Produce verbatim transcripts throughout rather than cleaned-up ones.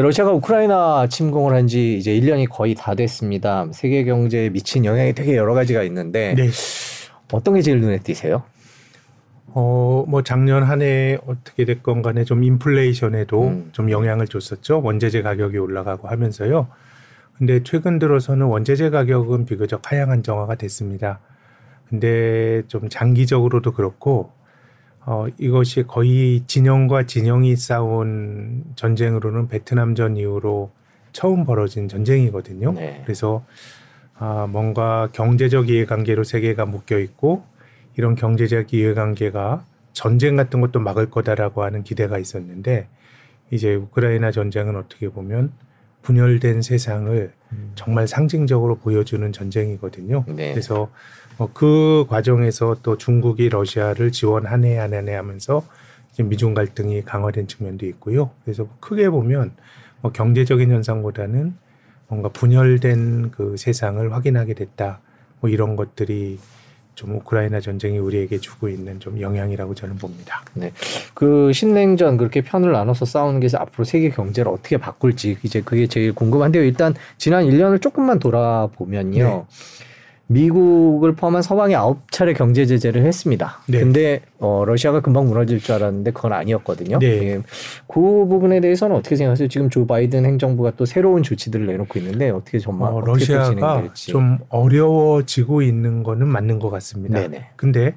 러시아가 우크라이나 침공을 한 지 이제 일 년이 거의 다 됐습니다. 세계 경제에 미친 영향이 되게 여러 가지가 있는데 네. 어떤 게 제일 눈에 띄세요? 어, 뭐 작년 한 해 어떻게 됐건 간에 좀 인플레이션에도 음. 좀 영향을 줬었죠. 원재재 가격이 올라가고 하면서요. 근데 최근 들어서는 원재재 가격은 비교적 하향 안정화가 됐습니다. 근데 좀 장기적으로도 그렇고 어, 이것이 거의 진영과 진영이 싸운 전쟁으로는 베트남전 이후로 처음 벌어진 전쟁이거든요. 네. 그래서 아, 뭔가 경제적 이해관계로 세계가 묶여있고 이런 경제적 이해관계가 전쟁 같은 것도 막을 거다라고 하는 기대가 있었는데 이제 우크라이나 전쟁은 어떻게 보면 분열된 세상을 음. 정말 상징적으로 보여주는 전쟁이거든요. 네. 그래서 그 과정에서 또 중국이 러시아를 지원 한 해 안 한 해 하면서 미중 갈등이 강화된 측면도 있고요. 그래서 크게 보면 뭐 경제적인 현상보다는 뭔가 분열된 그 세상을 확인하게 됐다. 뭐 이런 것들이 좀 우크라이나 전쟁이 우리에게 주고 있는 좀 영향이라고 저는 봅니다. 네, 그 신냉전 그렇게 편을 나눠서 싸우는 게 앞으로 세계 경제를 어떻게 바꿀지 이제 그게 제일 궁금한데요. 일단 지난 일 년을 조금만 돌아보면요. 네. 미국을 포함한 서방이 아홉 차례 경제 제재를 했습니다. 네. 근데 어, 러시아가 금방 무너질 줄 알았는데 그건 아니었거든요. 네. 예. 그 부분에 대해서는 어떻게 생각하세요? 지금 조 바이든 행정부가 또 새로운 조치들을 내놓고 있는데 어떻게 정말 어, 어떻게 러시아가 좀 어려워지고 있는 거는 맞는 것 같습니다. 네네. 근데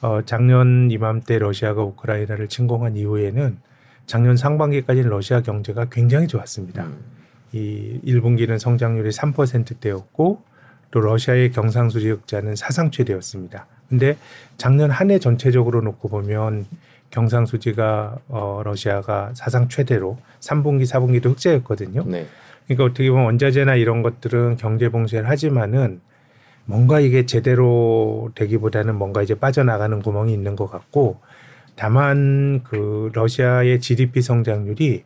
어, 작년 이맘때 러시아가 우크라이나를 침공한 이후에는 작년 상반기까지는 러시아 경제가 굉장히 좋았습니다. 음. 이 일 분기는 성장률이 삼 퍼센트대였고 또 러시아의 경상수지 흑자는 사상 최대였습니다. 근데 작년 한 해 전체적으로 놓고 보면 경상수지가 어, 러시아가 사상 최대로 삼 분기, 사 분기도 흑자였거든요. 네. 그러니까 어떻게 보면 원자재나 이런 것들은 경제 봉쇄를 하지만은 뭔가 이게 제대로 되기보다는 뭔가 이제 빠져나가는 구멍이 있는 것 같고 다만 그 러시아의 지디피 성장률이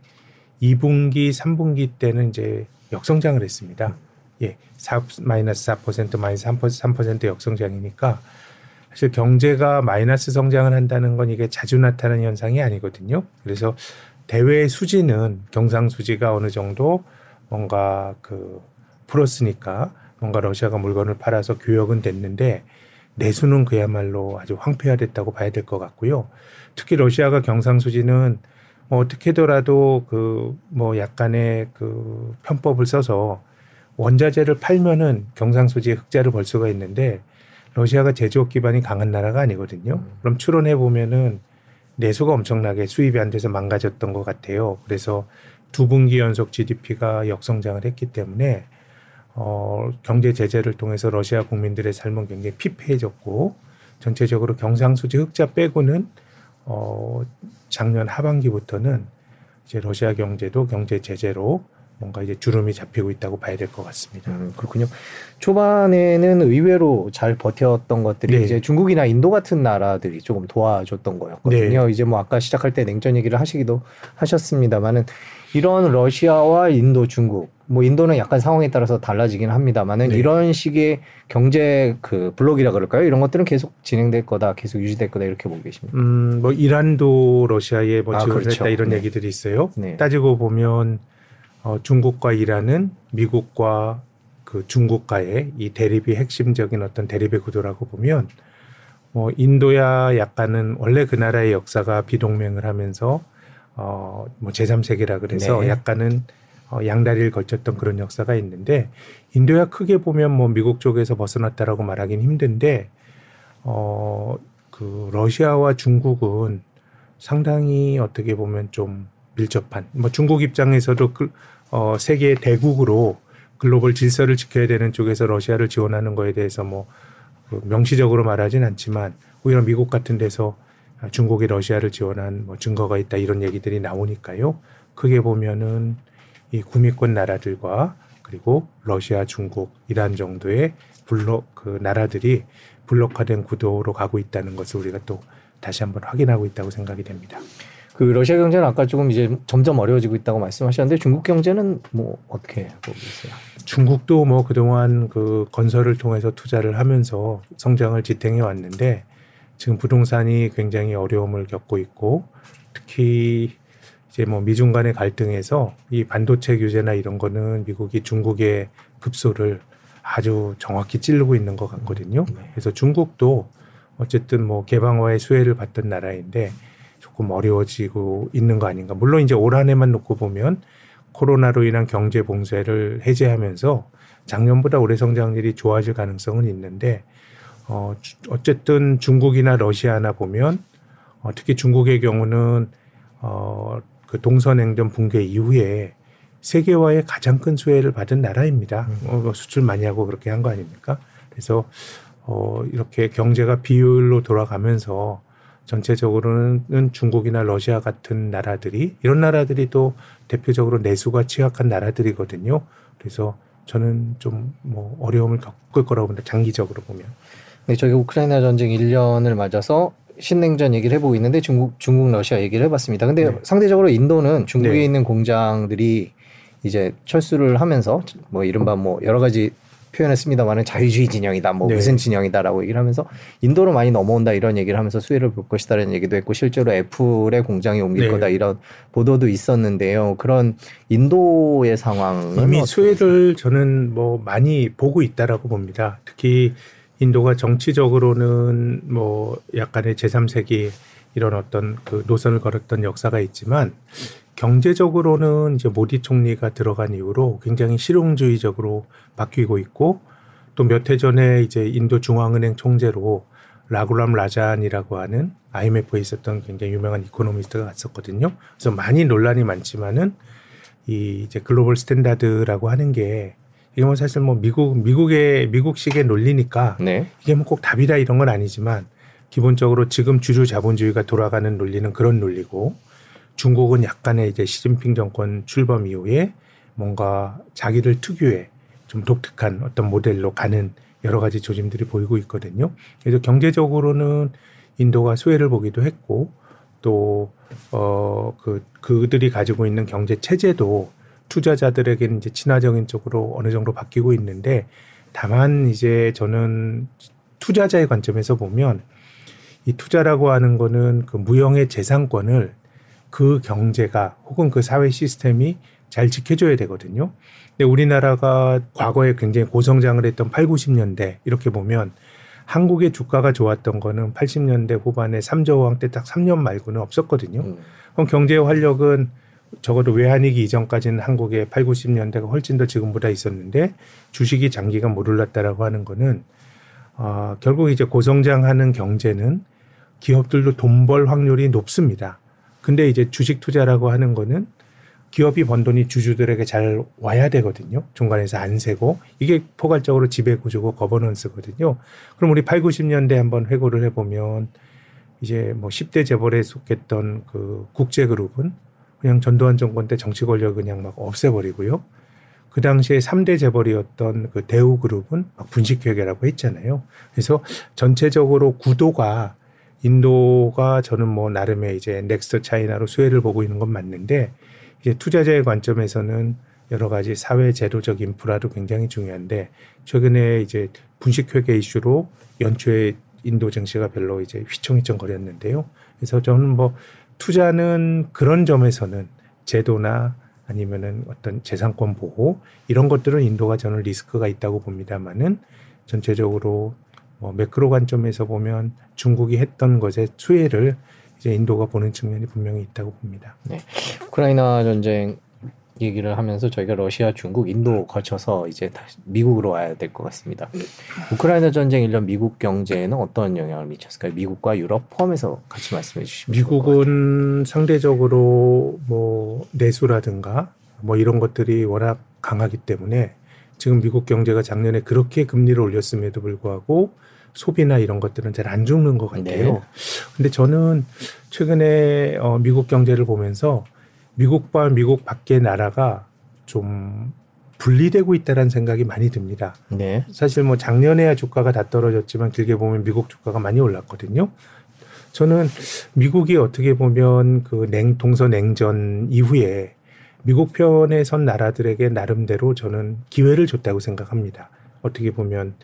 이 분기, 삼 분기 때는 이제 역성장을 했습니다. 음. 예, 사, 마이너스 사 퍼센트, 마이너스 삼 퍼센트 역성장이니까 사실 경제가 마이너스 성장을 한다는 건 이게 자주 나타나는 현상이 아니거든요. 그래서 대외 수지는 경상수지가 어느 정도 뭔가 그 플러스니까 뭔가 러시아가 물건을 팔아서 교역은 됐는데 내수는 그야말로 아주 황폐화됐다고 봐야 될 것 같고요. 특히 러시아가 경상수지는 뭐 어떻게더라도 그 뭐 약간의 그 편법을 써서 원자재를 팔면은 경상수지의 흑자를 벌 수가 있는데 러시아가 제조업 기반이 강한 나라가 아니거든요. 음. 그럼 추론해 보면은 내수가 엄청나게 수입이 안 돼서 망가졌던 것 같아요. 그래서 두 분기 연속 지디피가 역성장을 했기 때문에 어, 경제 제재를 통해서 러시아 국민들의 삶은 굉장히 피폐해졌고 전체적으로 경상수지 흑자 빼고는 어, 작년 하반기부터는 이제 러시아 경제도 경제 제재로 뭔가 이제 주름이 잡히고 있다고 봐야 될 것 같습니다. 음, 그렇군요. 초반에는 의외로 잘 버텼던 것들이 네. 이제 중국이나 인도 같은 나라들이 조금 도와줬던 거였거든요. 네. 이제 뭐 아까 시작할 때 냉전 얘기를 하시기도 하셨습니다만은 이런 러시아와 인도, 중국, 뭐 인도는 약간 상황에 따라서 달라지긴 합니다만은 네. 이런 식의 경제 그 블록이라 그럴까요? 이런 것들은 계속 진행될 거다, 계속 유지될 거다 이렇게 보고 계십니까? 음, 뭐 이란도 러시아에 뭐 지원했다 아, 그렇죠. 이런 네. 얘기들이 있어요. 네. 따지고 보면. 어, 중국과 이란은 미국과 그 중국과의 이 대립이 핵심적인 어떤 대립의 구도라고 보면 뭐 인도야 약간은 원래 그 나라의 역사가 비동맹을 하면서 어, 뭐 제삼 세기라 그래서 네. 약간은 어, 양다리를 걸쳤던 그런 역사가 있는데 인도야 크게 보면 뭐 미국 쪽에서 벗어났다라고 말하긴 힘든데 어, 그 러시아와 중국은 상당히 어떻게 보면 좀 밀접한 뭐 중국 입장에서도 그, 어, 세계의 대국으로 글로벌 질서를 지켜야 되는 쪽에서 러시아를 지원하는 거에 대해서 뭐 그 명시적으로 말하진 않지만 오히려 미국 같은 데서 중국이 러시아를 지원한 뭐 증거가 있다 이런 얘기들이 나오니까요. 크게 보면은 이 구미권 나라들과 그리고 러시아, 중국, 이란 정도의 블록 그 나라들이 블록화된 구도로 가고 있다는 것을 우리가 또 다시 한번 확인하고 있다고 생각이 됩니다. 그 러시아 경제는 아까 조금 이제 점점 어려워지고 있다고 말씀하셨는데 중국 경제는 뭐 어떻게 보고 계세요? 중국도 뭐 그동안 그 건설을 통해서 투자를 하면서 성장을 지탱해 왔는데 지금 부동산이 굉장히 어려움을 겪고 있고 특히 이제 뭐 미중 간의 갈등에서 이 반도체 규제나 이런 거는 미국이 중국의 급소를 아주 정확히 찌르고 있는 것 같거든요. 그래서 중국도 어쨌든 뭐 개방화의 수혜를 받던 나라인데 조금 어려워지고 있는 거 아닌가. 물론 이제 올 한 해만 놓고 보면 코로나로 인한 경제 봉쇄를 해제하면서 작년보다 올해 성장률이 좋아질 가능성은 있는데 어, 어쨌든 중국이나 러시아나 보면 어, 특히 중국의 경우는 어, 그 동서냉전 붕괴 이후에 세계화에 가장 큰 수혜를 받은 나라입니다. 어, 수출 많이 하고 그렇게 한 거 아닙니까? 그래서 어, 이렇게 경제가 비효율로 돌아가면서 전체적으로는 중국이나 러시아 같은 나라들이 이런 나라들이 또 대표적으로 내수가 취약한 나라들이거든요. 그래서 저는 좀 뭐 어려움을 겪을 거라고 봅니다. 장기적으로 보면. 네, 저희 우크라이나 전쟁 일 년을 맞아서 신냉전 얘기를 해보고 있는데 중국, 중국 러시아 얘기를 해봤습니다. 근데 네. 상대적으로 인도는 중국에 네. 있는 공장들이 이제 철수를 하면서 뭐 이른바 뭐 여러 가지 표현했습니다만은 자유주의 진영이다, 뭐 네. 무슨 진영이다라고 얘기를 하면서 인도로 많이 넘어온다 이런 얘기를 하면서 수혜를 볼 것이다라는 얘기도 했고 실제로 애플의 공장이 옮길 네. 거다 이런 보도도 있었는데요. 그런 인도의 상황은 이미 수혜를 저는 뭐 많이 보고 있다라고 봅니다. 특히 인도가 정치적으로는 뭐 약간의 제삼 세기 이런 어떤 그 노선을 걸었던 역사가 있지만 경제적으로는 이제 모디 총리가 들어간 이후로 굉장히 실용주의적으로 바뀌고 있고 또 몇 해 전에 이제 인도 중앙은행 총재로 라구람 라잔이라고 하는 아이엠에프에 있었던 굉장히 유명한 이코노미스트가 갔었거든요. 그래서 많이 논란이 많지만은 이 이제 글로벌 스탠다드라고 하는 게 이게 뭐 사실 뭐 미국 미국의 미국식의 논리니까 네. 이게 뭐 꼭 답이다 이런 건 아니지만 기본적으로 지금 주류 자본주의가 돌아가는 논리는 그런 논리고. 중국은 약간의 이제 시진핑 정권 출범 이후에 뭔가 자기들 특유의 좀 독특한 어떤 모델로 가는 여러 가지 조짐들이 보이고 있거든요. 그래서 경제적으로는 인도가 수혜를 보기도 했고 또 어 그 그들이 가지고 있는 경제 체제도 투자자들에게는 이제 친화적인 쪽으로 어느 정도 바뀌고 있는데 다만 이제 저는 투자자의 관점에서 보면 이 투자라고 하는 거는 그 무형의 재산권을 그 경제가 혹은 그 사회 시스템이 잘 지켜줘야 되거든요. 근데 우리나라가 과거에 굉장히 고성장을 했던 팔, 구십 년대 이렇게 보면 한국의 주가가 좋았던 거는 팔십 년대 후반에 삼 조 호황 때 딱 삼 년 말고는 없었거든요. 음. 그럼 경제의 활력은 적어도 외환위기 이전까지는 한국의 팔, 구십 년대가 훨씬 더 지금보다 있었는데 주식이 장기간 못 올랐다라고 하는 거는 어, 결국 이제 고성장하는 경제는 기업들도 돈 벌 확률이 높습니다. 근데 이제 주식 투자라고 하는 거는 기업이 번 돈이 주주들에게 잘 와야 되거든요. 중간에서 안 세고. 이게 포괄적으로 지배구조고 거버넌스거든요. 그럼 우리 팔, 구십 년대 한번 회고를 해보면 이제 뭐 십 대 재벌에 속했던 그 국제그룹은 그냥 전두환 정권 때 정치 권력 그냥 막 없애버리고요. 그 당시에 삼 대 재벌이었던 그 대우그룹은 막 분식회계라고 했잖아요. 그래서 전체적으로 구도가 인도가 저는 뭐 나름의 이제 넥스트 차이나로 수혜를 보고 있는 건 맞는데 이제 투자자의 관점에서는 여러 가지 사회 제도적 인프라도 굉장히 중요한데 최근에 이제 분식회계 이슈로 연초에 인도 증시가 별로 이제 휘청휘청 거렸는데요. 그래서 저는 뭐 투자는 그런 점에서는 제도나 아니면은 어떤 재산권 보호 이런 것들은 인도가 저는 리스크가 있다고 봅니다만은 전체적으로 뭐 매크로 관점에서 보면 중국이 했던 것의 수혜를 이제 인도가 보는 측면이 분명히 있다고 봅니다. 네, 우크라이나 전쟁 얘기를 하면서 저희가 러시아, 중국, 인도 거쳐서 이제 다시 미국으로 와야 될 것 같습니다. 우크라이나 전쟁 일 년 미국 경제에는 어떤 영향을 미쳤을까요? 미국과 유럽 포함해서 같이 말씀해 주시면. 미국은 상대적으로 뭐 내수라든가 뭐 이런 것들이 워낙 강하기 때문에 지금 미국 경제가 작년에 그렇게 금리를 올렸음에도 불구하고 소비나 이런 것들은 잘 안 죽는 것 같아요. 네. 근데 저는 최근에 어, 미국 경제를 보면서 미국과 미국 밖의 나라가 좀 분리되고 있다는 생각이 많이 듭니다. 네. 사실 뭐 작년에야 주가가 다 떨어졌지만 길게 보면 미국 주가가 많이 올랐거든요. 저는 미국이 어떻게 보면 그 냉, 동서냉전 이후에 미국 편에 선 나라들에게 나름대로 저는 기회를 줬다고 생각합니다. 어떻게 보면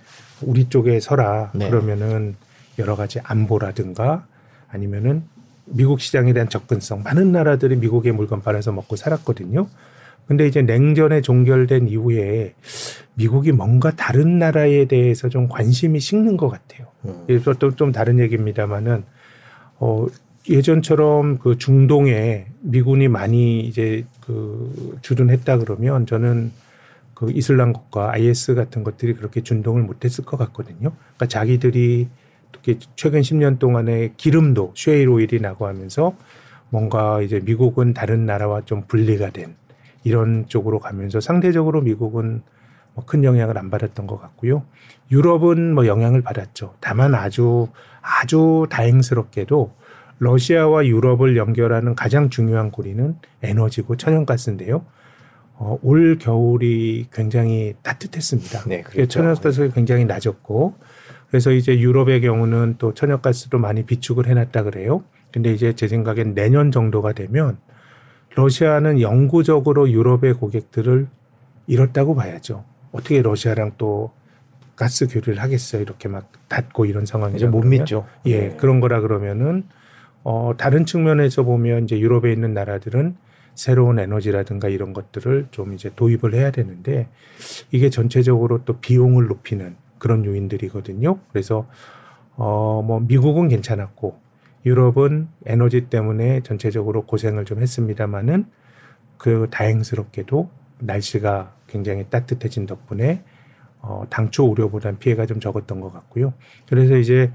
우리 쪽에 서라 네. 그러면은 여러 가지 안보라든가 아니면은 미국 시장에 대한 접근성, 많은 나라들이 미국의 물건 팔아서 먹고 살았거든요. 근데 이제 냉전에 종결된 이후에 미국이 뭔가 다른 나라에 대해서 좀 관심이 식는 것 같아요. 이것도 음. 또 좀 다른 얘기입니다만은 어, 예전처럼 그 중동에 미군이 많이 이제 그 주둔했다 그러면 저는 그 이슬람 국가 아이에스 같은 것들이 그렇게 주둔을 못했을 것 같거든요. 그러니까 자기들이 특히 최근 십 년 동안에 기름도 쉐일 오일이 나고 하면서 뭔가 이제 미국은 다른 나라와 좀 분리가 된 이런 쪽으로 가면서 상대적으로 미국은 뭐 큰 영향을 안 받았던 것 같고요. 유럽은 뭐 영향을 받았죠. 다만 아주 아주 다행스럽게도 러시아와 유럽을 연결하는 가장 중요한 고리는 에너지고 천연가스인데요. 어, 올 겨울이 굉장히 따뜻했습니다. 네, 그렇죠. 천연가스가 굉장히 낮았고 그래서 이제 유럽의 경우는 또 천연가스도 많이 비축을 해놨다 그래요. 근데 이제 제 생각엔 내년 정도가 되면 러시아는 영구적으로 유럽의 고객들을 잃었다고 봐야죠. 어떻게 러시아랑 또 가스 교류를 하겠어요. 이렇게 막 닫고 이런 상황이죠. 못 믿죠. 예, 네. 그런 거라 그러면은 어, 다른 측면에서 보면 이제 유럽에 있는 나라들은 새로운 에너지라든가 이런 것들을 좀 이제 도입을 해야 되는데 이게 전체적으로 또 비용을 높이는 그런 요인들이거든요. 그래서 어, 뭐 미국은 괜찮았고 유럽은 에너지 때문에 전체적으로 고생을 좀 했습니다만은 그 다행스럽게도 날씨가 굉장히 따뜻해진 덕분에 어, 당초 우려보단 피해가 좀 적었던 것 같고요. 그래서 이제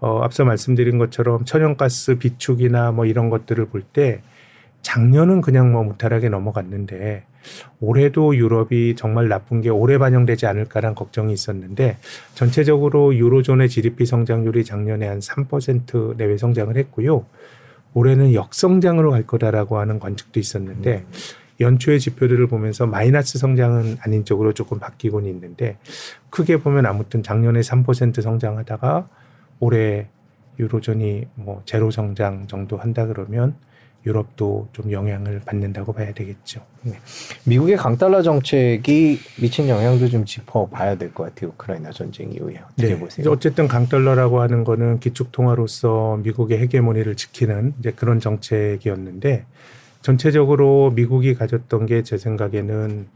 어, 앞서 말씀드린 것처럼 천연가스 비축이나 뭐 이런 것들을 볼 때 작년은 그냥 뭐 무탈하게 넘어갔는데 올해도 유럽이 정말 나쁜 게 올해 반영되지 않을까란 걱정이 있었는데 전체적으로 유로존의 지디피 성장률이 작년에 한 삼 퍼센트 내외 성장을 했고요. 올해는 역성장으로 갈 거다라고 하는 관측도 있었는데 음. 연초의 지표들을 보면서 마이너스 성장은 아닌 쪽으로 조금 바뀌곤 있는데 크게 보면 아무튼 작년에 삼 퍼센트 성장하다가 올해 유로존이 뭐 제로 성장 정도 한다 그러면 유럽도 좀 영향을 받는다고 봐야 되겠죠. 네. 미국의 강달러 정책이 미친 영향도 좀 짚어봐야 될 것 같아요. 우크라이나 전쟁 이후에 어떻게 네. 보세요? 어쨌든 강달러라고 하는 거는 기축통화로서 미국의 헤게모니를 지키는 이제 그런 정책이었는데 전체적으로 미국이 가졌던 게 제 생각에는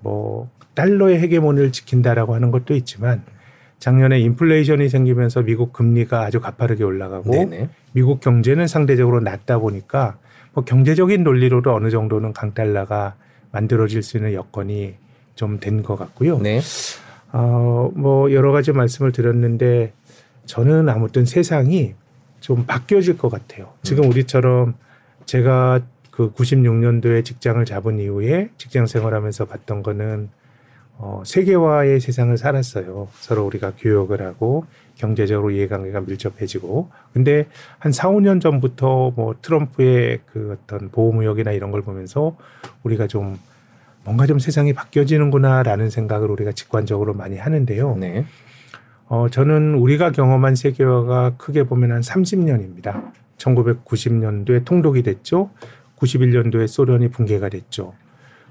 뭐 달러의 헤게모니를 지킨다라고 하는 것도 있지만 작년에 인플레이션이 생기면서 미국 금리가 아주 가파르게 올라가고 네네. 미국 경제는 상대적으로 낮다 보니까 뭐 경제적인 논리로도 어느 정도는 강달러가 만들어질 수 있는 여건이 좀 된 것 같고요. 네. 어, 뭐 여러 가지 말씀을 드렸는데 저는 아무튼 세상이 좀 바뀌어질 것 같아요. 지금 우리처럼 제가 그 구십육 년도에 직장을 잡은 이후에 직장 생활하면서 봤던 거는 어, 세계화의 세상을 살았어요. 서로 우리가 교역을 하고 경제적으로 이해관계가 밀접해지고. 근데 한 사, 오 년 전부터 뭐 트럼프의 그 어떤 보호무역이나 이런 걸 보면서 우리가 좀 뭔가 좀 세상이 바뀌어지는구나라는 생각을 우리가 직관적으로 많이 하는데요. 네. 어, 저는 우리가 경험한 세계화가 크게 보면 한 삼십 년입니다. 천구백구십 년도에 통독이 됐죠. 구십일 년도에 소련이 붕괴가 됐죠.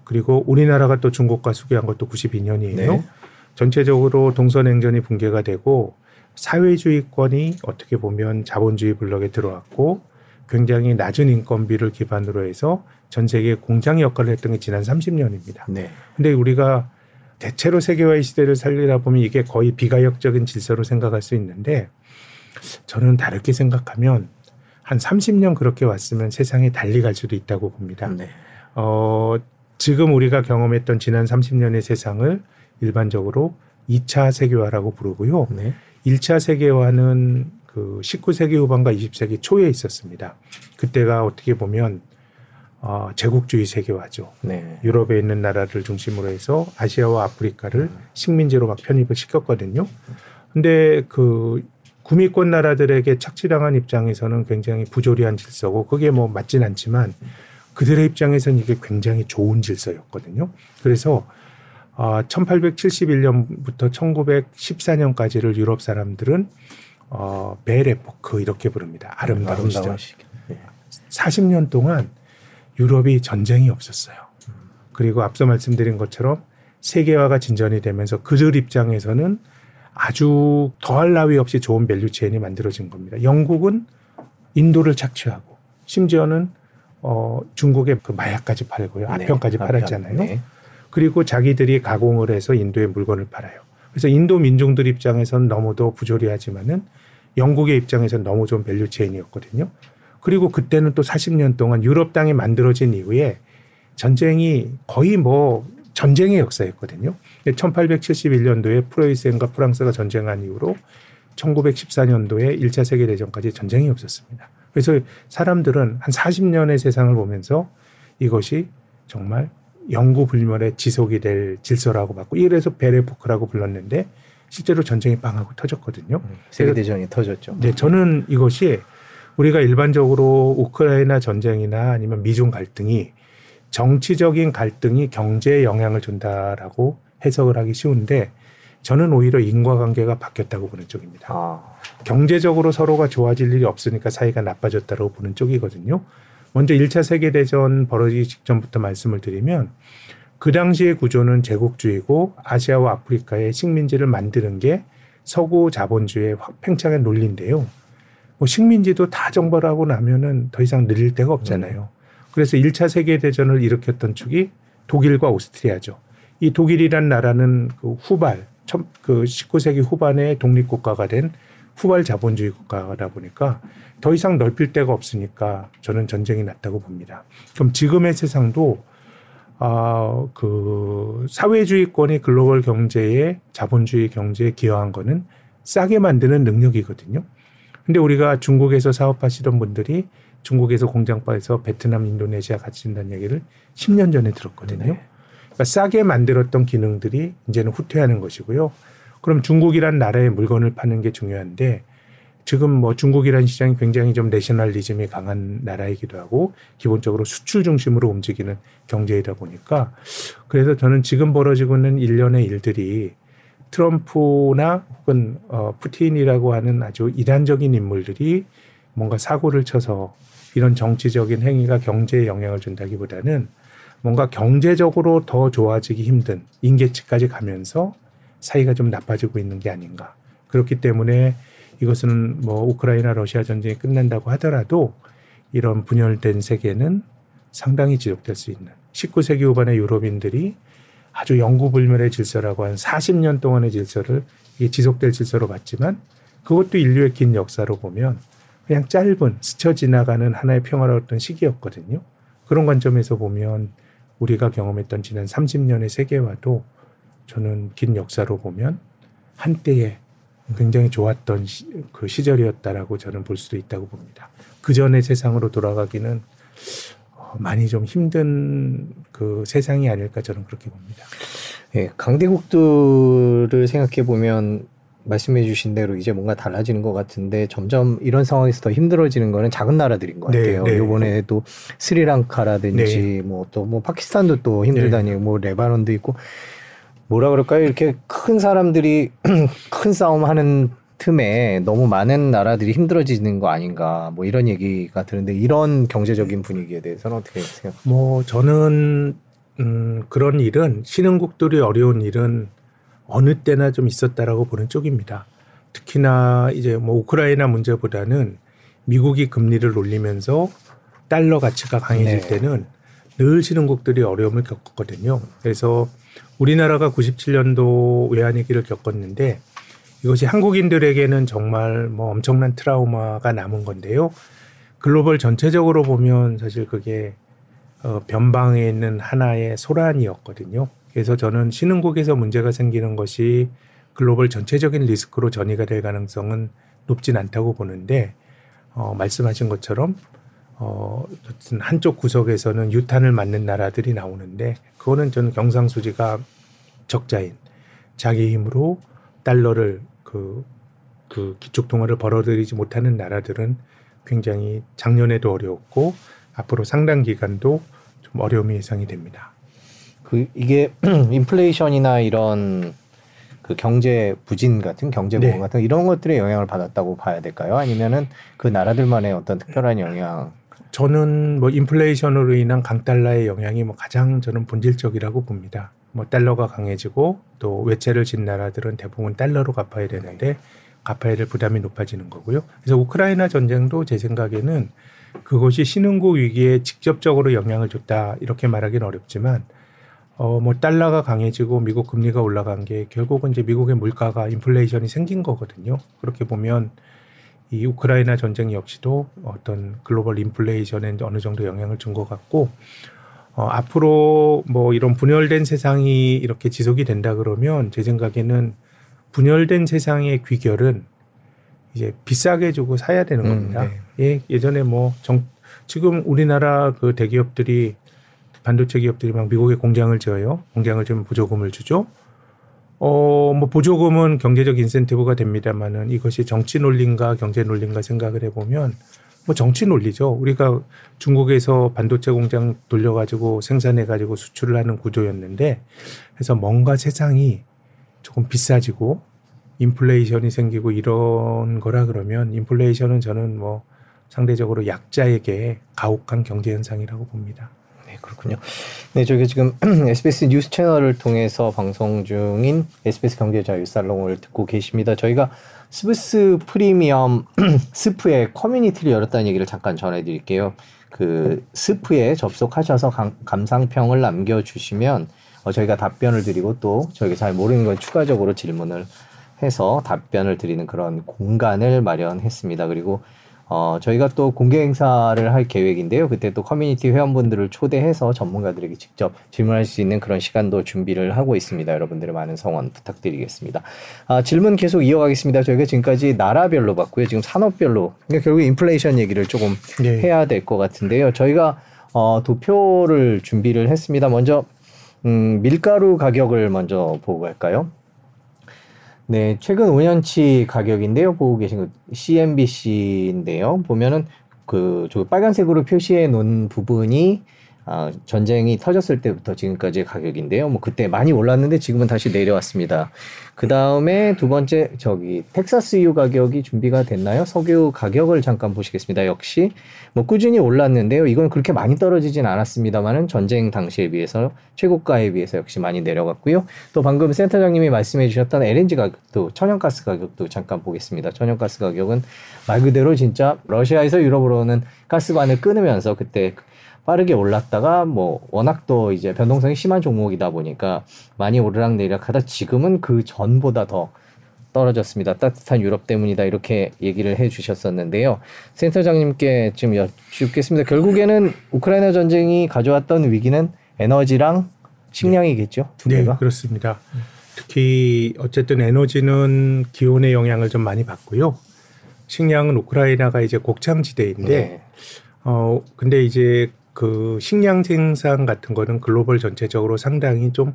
그리고 우리나라가 또 중국과 수교한 것도 구십이 년이에요. 네. 전체적으로 동서냉전이 붕괴가 되고 사회주의권이 어떻게 보면 자본주의 블록에 들어왔고 굉장히 낮은 인건비를 기반으로 해서 전 세계 공장 역할을 했던 게 지난 삼십 년입니다. 네. 근데 우리가 대체로 세계화의 시대를 살리다 보면 이게 거의 비가역적인 질서로 생각할 수 있는데 저는 다르게 생각하면 한 삼십 년 그렇게 왔으면 세상이 달리 갈 수도 있다고 봅니다. 네. 어, 지금 우리가 경험했던 지난 삼십 년의 세상을 일반적으로 이 차 세계화라고 부르고요. 네. 일 차 세계화는 그 십구 세기 후반과 이십 세기 초에 있었습니다. 그때가 어떻게 보면 어, 제국주의 세계화죠. 네. 유럽에 있는 나라를 중심으로 해서 아시아와 아프리카를 식민지로 막 편입을 시켰거든요. 근데 그 구미권 나라들에게 착취당한 입장에서는 굉장히 부조리한 질서고 그게 뭐 맞진 않지만 그들의 입장에서는 이게 굉장히 좋은 질서였거든요. 그래서 어, 천팔백칠십일 년부터 천구백십사 년까지를 유럽 사람들은 어, 벨에포크 이렇게 부릅니다. 아름다운 시절. 네. 사십 년 동안 유럽이 전쟁이 없었어요. 그리고 앞서 말씀드린 것처럼 세계화가 진전이 되면서 그들 입장에서는 아주 더할 나위 없이 좋은 밸류체인이 만들어진 겁니다. 영국은 인도를 착취하고 심지어는 어, 중국의 그 마약까지 팔고요. 아편까지 네, 팔았잖아요. 아편, 네. 그리고 자기들이 가공을 해서 인도에 물건을 팔아요. 그래서 인도 민중들 입장에서는 너무도 부조리하지만은 영국의 입장에서는 너무 좋은 밸류체인이었거든요. 그리고 그때는 또 사십 년 동안 유럽 땅이 만들어진 이후에 전쟁이 거의 뭐 전쟁의 역사였거든요. 천팔백칠십일 년도에 프로이센과 프랑스가 전쟁한 이후로 천구백십사 년도에 일 차 세계대전까지 전쟁이 없었습니다. 그래서 사람들은 한 사십 년의 세상을 보면서 이것이 정말 영구불멸의 지속이 될 질서라고 봤고 이래서 베레포크라고 불렀는데 실제로 전쟁이 빵하고 터졌거든요. 세계대전이 터졌죠. 네, 저는 이것이 우리가 일반적으로 우크라이나 전쟁이나 아니면 미중 갈등이 정치적인 갈등이 경제에 영향을 준다라고 해석을 하기 쉬운데 저는 오히려 인과관계가 바뀌었다고 보는 쪽입니다. 아. 경제적으로 서로가 좋아질 일이 없으니까 사이가 나빠졌다고 보는 쪽이거든요. 먼저 일 차 세계대전 벌어지기 직전부터 말씀을 드리면 그 당시의 구조는 제국주의고 아시아와 아프리카에 식민지를 만드는 게 서구 자본주의의 팽창의 논리인데요. 뭐 식민지도 다 정벌하고 나면은 더 이상 늘릴 데가 없잖아요. 그래서 일 차 세계대전을 일으켰던 축이 독일과 오스트리아죠. 이 독일이란 나라는 그 후발, 그 십구 세기 후반에 독립국가가 된 후발 자본주의 국가다 보니까 더 이상 넓힐 데가 없으니까 저는 전쟁이 났다고 봅니다. 그럼 지금의 세상도 아, 그 사회주의권이 글로벌 경제에 자본주의 경제에 기여한 거는 싸게 만드는 능력이거든요. 근데 우리가 중국에서 사업하시던 분들이 중국에서 공장 빠져서 베트남, 인도네시아 가신다는 얘기를 십 년 전에 들었거든요. 네. 그러니까 싸게 만들었던 기능들이 이제는 후퇴하는 것이고요. 그럼 중국이란 나라의 물건을 파는 게 중요한데 지금 뭐 중국이란 시장이 굉장히 좀 내셔널리즘이 강한 나라이기도 하고 기본적으로 수출 중심으로 움직이는 경제이다 보니까 그래서 저는 지금 벌어지고 있는 일련의 일들이 트럼프나 혹은 어, 푸틴이라고 하는 아주 이단적인 인물들이 뭔가 사고를 쳐서 이런 정치적인 행위가 경제에 영향을 준다기보다는 뭔가 경제적으로 더 좋아지기 힘든 임계치까지 가면서 사이가 좀 나빠지고 있는 게 아닌가. 그렇기 때문에 이것은 뭐 우크라이나 러시아 전쟁이 끝난다고 하더라도 이런 분열된 세계는 상당히 지속될 수 있는 십구 세기 후반의 유럽인들이 아주 영구불멸의 질서라고 한 사십 년 동안의 질서를 이게 지속될 질서로 봤지만 그것도 인류의 긴 역사로 보면 그냥 짧은 스쳐 지나가는 하나의 평화로웠던 시기였거든요. 그런 관점에서 보면 우리가 경험했던 지난 삼십 년의 세계와도 저는 긴 역사로 보면 한때에 굉장히 좋았던 시, 그 시절이었다라고 저는 볼 수도 있다고 봅니다. 그 전의 세상으로 돌아가기는 많이 좀 힘든 그 세상이 아닐까 저는 그렇게 봅니다. 예, 강대국들을 생각해 보면 말씀해 주신 대로 이제 뭔가 달라지는 것 같은데 점점 이런 상황에서 더 힘들어지는 거는 작은 나라들인 것 같아요. 네, 네. 이번에도 스리랑카라든지 네. 뭐 또 뭐 파키스탄도 또 힘들다니 네. 뭐 레바논도 있고 뭐라 그럴까요? 이렇게 큰 사람들이 큰 싸움하는 틈에 너무 많은 나라들이 힘들어지는 거 아닌가 뭐 이런 얘기가 드는데 이런 경제적인 분위기에 대해서는 어떻게 생각하세요? 뭐 저는 음, 그런 일은 신흥국들이 어려운 일은 어느 때나 좀 있었다라고 보는 쪽입니다. 특히나 이제 뭐 우크라이나 문제보다는 미국이 금리를 올리면서 달러 가치가 강해질 네. 때는 늘 신흥국들이 어려움을 겪었거든요. 그래서 우리나라가 구십칠 년도 외환위기를 겪었는데 이것이 한국인들에게는 정말 뭐 엄청난 트라우마가 남은 건데요. 글로벌 전체적으로 보면 사실 그게 어 변방에 있는 하나의 소란이었거든요. 그래서 저는 신흥국에서 문제가 생기는 것이 글로벌 전체적인 리스크로 전이가 될 가능성은 높진 않다고 보는데 어, 말씀하신 것처럼 어, 한쪽 구석에서는 유탄을 맞는 나라들이 나오는데 그거는 저는 경상수지가 적자인 자기 힘으로 달러를 그, 그 기축통화를 벌어들이지 못하는 나라들은 굉장히 작년에도 어려웠고 앞으로 상당 기간도 좀 어려움이 예상이 됩니다. 그 이게 인플레이션이나 이런 그 경제 부진 같은 경제 부흥 네. 같은 이런 것들의 영향을 받았다고 봐야 될까요? 아니면은 그 나라들만의 어떤 특별한 영향? 저는 뭐 인플레이션으로 인한 강달러의 영향이 뭐 가장 저는 본질적이라고 봅니다. 뭐 달러가 강해지고 또 외채를 진 나라들은 대부분 달러로 갚아야 되는데 갚아야 될 부담이 높아지는 거고요. 그래서 우크라이나 전쟁도 제 생각에는 그것이 신흥국 위기에 직접적으로 영향을 줬다 이렇게 말하기는 어렵지만 어, 뭐 달러가 강해지고 미국 금리가 올라간 게 결국은 이제 미국의 물가가 인플레이션이 생긴 거거든요. 그렇게 보면 이 우크라이나 전쟁 역시도 어떤 글로벌 인플레이션에 어느 정도 영향을 준 것 같고 어, 앞으로 뭐 이런 분열된 세상이 이렇게 지속이 된다 그러면 제 생각에는 분열된 세상의 귀결은 이제 비싸게 주고 사야 되는 음, 겁니다. 네. 예, 예전에 뭐 정, 지금 우리나라 그 대기업들이 반도체 기업들이 막 미국에 공장을 지어요. 공장을 지으면 보조금을 주죠. 어, 뭐 보조금은 경제적 인센티브가 됩니다만은 이것이 정치 논리인가 경제 논리인가 생각을 해보면 뭐 정치 논리죠. 우리가 중국에서 반도체 공장 돌려가지고 생산해가지고 수출을 하는 구조였는데 그래서 뭔가 세상이 조금 비싸지고 인플레이션이 생기고 이런 거라 그러면 인플레이션은 저는 뭐 상대적으로 약자에게 가혹한 경제 현상이라고 봅니다. 네, 그렇군요. 네, 저희가 지금 에스비에스 뉴스 채널을 통해서 방송 중인 에스비에스 경제자유 살롱을 듣고 계십니다. 저희가 스브스 프리미엄 스프의 커뮤니티를 열었다는 얘기를 잠깐 전해드릴게요. 그 스프에 접속하셔서 감, 감상평을 남겨주시면 어, 저희가 답변을 드리고 또 저희가 잘 모르는 걸 추가적으로 질문을 해서 답변을 드리는 그런 공간을 마련했습니다. 그리고 어, 저희가 또 공개 행사를 할 계획인데요. 그때 또 커뮤니티 회원분들을 초대해서 전문가들에게 직접 질문할 수 있는 그런 시간도 준비를 하고 있습니다. 여러분들의 많은 성원 부탁드리겠습니다. 아, 질문 계속 이어가겠습니다. 저희가 지금까지 나라별로 봤고요. 지금 산업별로 그러니까 결국 인플레이션 얘기를 조금 네. 해야 될 것 같은데요. 저희가 어, 도표를 준비를 했습니다. 먼저 음, 밀가루 가격을 먼저 보고 갈까요? 네, 최근 오 년치 가격인데요. 보고 계신 거 씨엔비씨인데요. 보면은 그 저 빨간색으로 표시해 놓은 부분이 아, 전쟁이 터졌을 때부터 지금까지의 가격인데요. 뭐 그때 많이 올랐는데 지금은 다시 내려왔습니다. 그 다음에 두 번째 저기 텍사스유 가격이 준비가 됐나요? 석유 가격을 잠깐 보시겠습니다. 역시 뭐 꾸준히 올랐는데요. 이건 그렇게 많이 떨어지진 않았습니다만은 전쟁 당시에 비해서 최고가에 비해서 역시 많이 내려갔고요. 또 방금 센터장님이 말씀해 주셨던 엘엔지 가격도 천연가스 가격도 잠깐 보겠습니다. 천연가스 가격은 말 그대로 진짜 러시아에서 유럽으로 오는 가스관을 끊으면서 그때 빠르게 올랐다가 뭐 워낙 또 이제 변동성이 심한 종목이다 보니까 많이 오르락내리락하다 지금은 그 전보다 더 떨어졌습니다. 따뜻한 유럽 때문이다 이렇게 얘기를 해주셨었는데요. 센터장님께 지금 여쭙겠습니다. 결국에는 우크라이나 전쟁이 가져왔던 위기는 에너지랑 식량이겠죠? 두 개가? 네, 그렇습니다. 특히 어쨌든 에너지는 기온의 영향을 좀 많이 받고요. 식량은 우크라이나가 이제 곡창지대인데 네. 어 근데 이제 그 식량 생산 같은 거는 글로벌 전체적으로 상당히 좀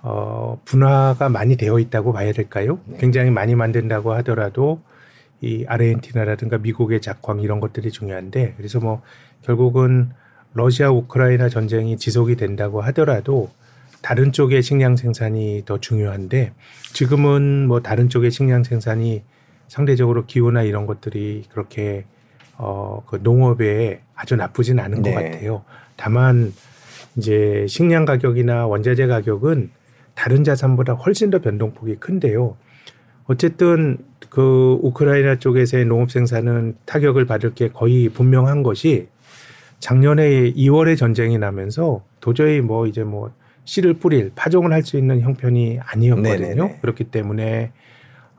어, 분화가 많이 되어 있다고 봐야 될까요? 네. 굉장히 많이 만든다고 하더라도 이 아르헨티나라든가 미국의 작황 이런 것들이 중요한데 그래서 뭐 결국은 러시아 우크라이나 전쟁이 지속이 된다고 하더라도 다른 쪽의 식량 생산이 더 중요한데 지금은 뭐 다른 쪽의 식량 생산이 상대적으로 기후나 이런 것들이 그렇게 어, 그 농업에 아주 나쁘진 않은 네. 것 같아요. 다만 이제 식량 가격이나 원자재 가격은 다른 자산보다 훨씬 더 변동폭이 큰데요. 어쨌든 그 우크라이나 쪽에서의 농업 생산은 타격을 받을 게 거의 분명한 것이 작년에 이월에 전쟁이 나면서 도저히 뭐 이제 뭐 씨를 뿌릴 파종을 할 수 있는 형편이 아니었거든요. 네네네. 그렇기 때문에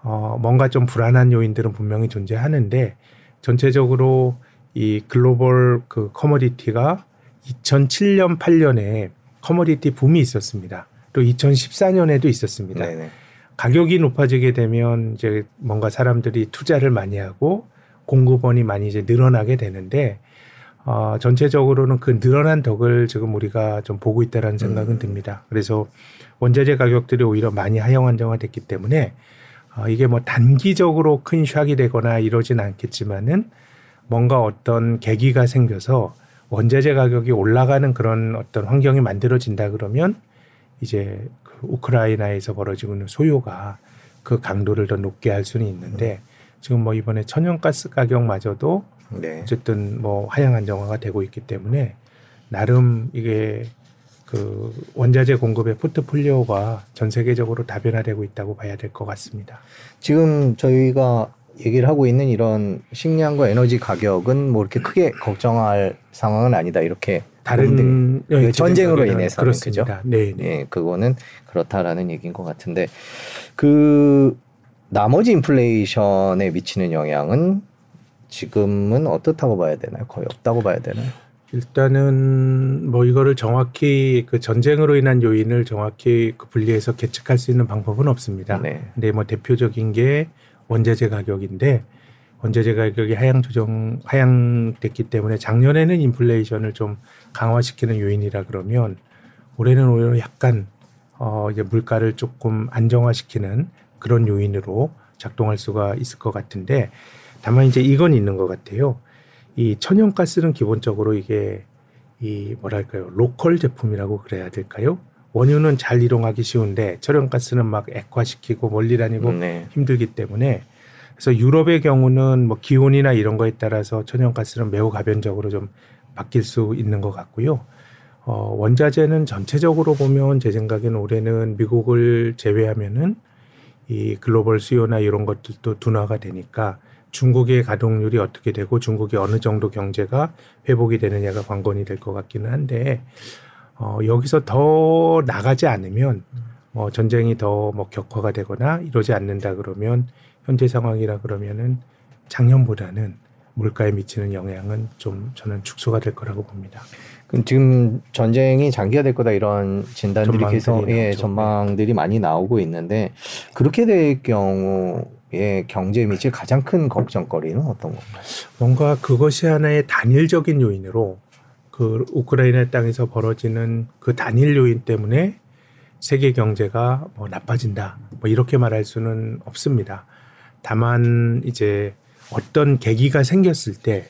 어, 뭔가 좀 불안한 요인들은 분명히 존재하는데 전체적으로 이 글로벌 그 커머디티가 이천칠 년, 팔 년에 커머디티 붐이 있었습니다. 또 이천십사 년에도 있었습니다. 네네. 가격이 높아지게 되면 이제 뭔가 사람들이 투자를 많이 하고 공급원이 많이 이제 늘어나게 되는데 어, 전체적으로는 그 늘어난 덕을 지금 우리가 좀 보고 있다라는 생각은 음. 듭니다. 그래서 원자재 가격들이 오히려 많이 하향 안정화됐기 때문에 어, 이게 뭐 단기적으로 큰 샥이 되거나 이러진 않겠지만은 뭔가 어떤 계기가 생겨서 원자재 가격이 올라가는 그런 어떤 환경이 만들어진다 그러면 이제 그 우크라이나에서 벌어지고 있는 소요가 그 강도를 더 높게 할 수는 있는데 지금 뭐 이번에 천연가스 가격마저도 네. 어쨌든 뭐 하향 안정화가 되고 있기 때문에 나름 이게 그 원자재 공급의 포트폴리오가 전 세계적으로 다변화되고 있다고 봐야 될 것 같습니다. 지금 저희가 얘기를 하고 있는 이런 식량과 에너지 가격은 뭐 이렇게 크게 걱정할 상황은 아니다. 이렇게 다른 네, 전쟁으로 인해서 그렇죠. 네, 네, 그거는 그렇다라는 얘기인 것 같은데 그 나머지 인플레이션에 미치는 영향은 지금은 어떻다고 봐야 되나요? 거의 없다고 봐야 되나요? 일단은 뭐 이거를 정확히 그 전쟁으로 인한 요인을 정확히 그 분리해서 계측할 수 있는 방법은 없습니다. 네. 근데 뭐 대표적인 게 원자재 가격인데 원자재 가격이 하향 조정 하향됐기 때문에 작년에는 인플레이션을 좀 강화시키는 요인이라 그러면 올해는 오히려 약간 어 이제 물가를 조금 안정화시키는 그런 요인으로 작동할 수가 있을 것 같은데 다만 이제 이건 있는 것 같아요. 이 천연가스는 기본적으로 이게 이 뭐랄까요 로컬 제품이라고 그래야 될까요? 원유는 잘 이동하기 쉬운데 천연가스는 막 액화시키고 멀리 다니고 네. 힘들기 때문에 그래서 유럽의 경우는 뭐 기온이나 이런 거에 따라서 천연가스는 매우 가변적으로 좀 바뀔 수 있는 것 같고요. 어, 원자재는 전체적으로 보면 제 생각에는 올해는 미국을 제외하면은 이 글로벌 수요나 이런 것들도 둔화가 되니까. 중국의 가동률이 어떻게 되고 중국이 어느 정도 경제가 회복이 되느냐가 관건이 될 것 같기는 한데 어, 여기서 더 나가지 않으면 어, 전쟁이 더 뭐 격화가 되거나 이러지 않는다 그러면 현재 상황이라 그러면은 작년보다는 물가에 미치는 영향은 좀 저는 축소가 될 거라고 봅니다. 그럼 지금 전쟁이 장기화될 거다 이런 진단들이 계속 예, 전망들이 많이 나오고 있는데 그렇게 될 경우. 예, 경제에 미칠 가장 큰 걱정거리는 어떤 건가요? 뭔가 그것이 하나의 단일적인 요인으로 그 우크라이나 땅에서 벌어지는 그 단일 요인 때문에 세계 경제가 뭐 나빠진다 뭐 이렇게 말할 수는 없습니다. 다만 이제 어떤 계기가 생겼을 때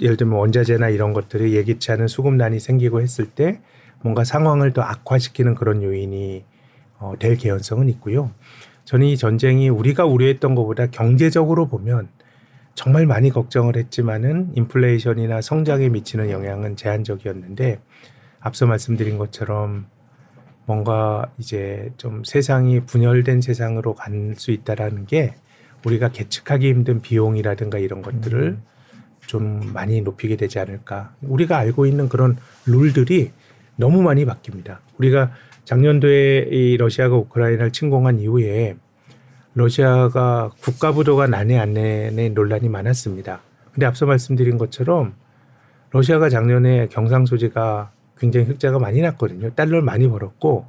예를 들면 원자재나 이런 것들이 예기치 않은 수급난이 생기고 했을 때 뭔가 상황을 더 악화시키는 그런 요인이 어, 될 개연성은 있고요. 저는 이 전쟁이 우리가 우려했던 것보다 경제적으로 보면 정말 많이 걱정을 했지만은 인플레이션이나 성장에 미치는 영향은 제한적이었는데 앞서 말씀드린 것처럼 뭔가 이제 좀 세상이 분열된 세상으로 갈 수 있다라는 게 우리가 계측하기 힘든 비용이라든가 이런 것들을 음. 좀 많이 높이게 되지 않을까. 우리가 알고 있는 그런 룰들이 너무 많이 바뀝니다. 우리가 작년도에 이 러시아가 우크라이나를 침공한 이후에 러시아가 국가부도가 난해 안 내내 논란이 많았습니다. 그런데 앞서 말씀드린 것처럼 러시아가 작년에 경상소지가 굉장히 흑자가 많이 났거든요. 달러를 많이 벌었고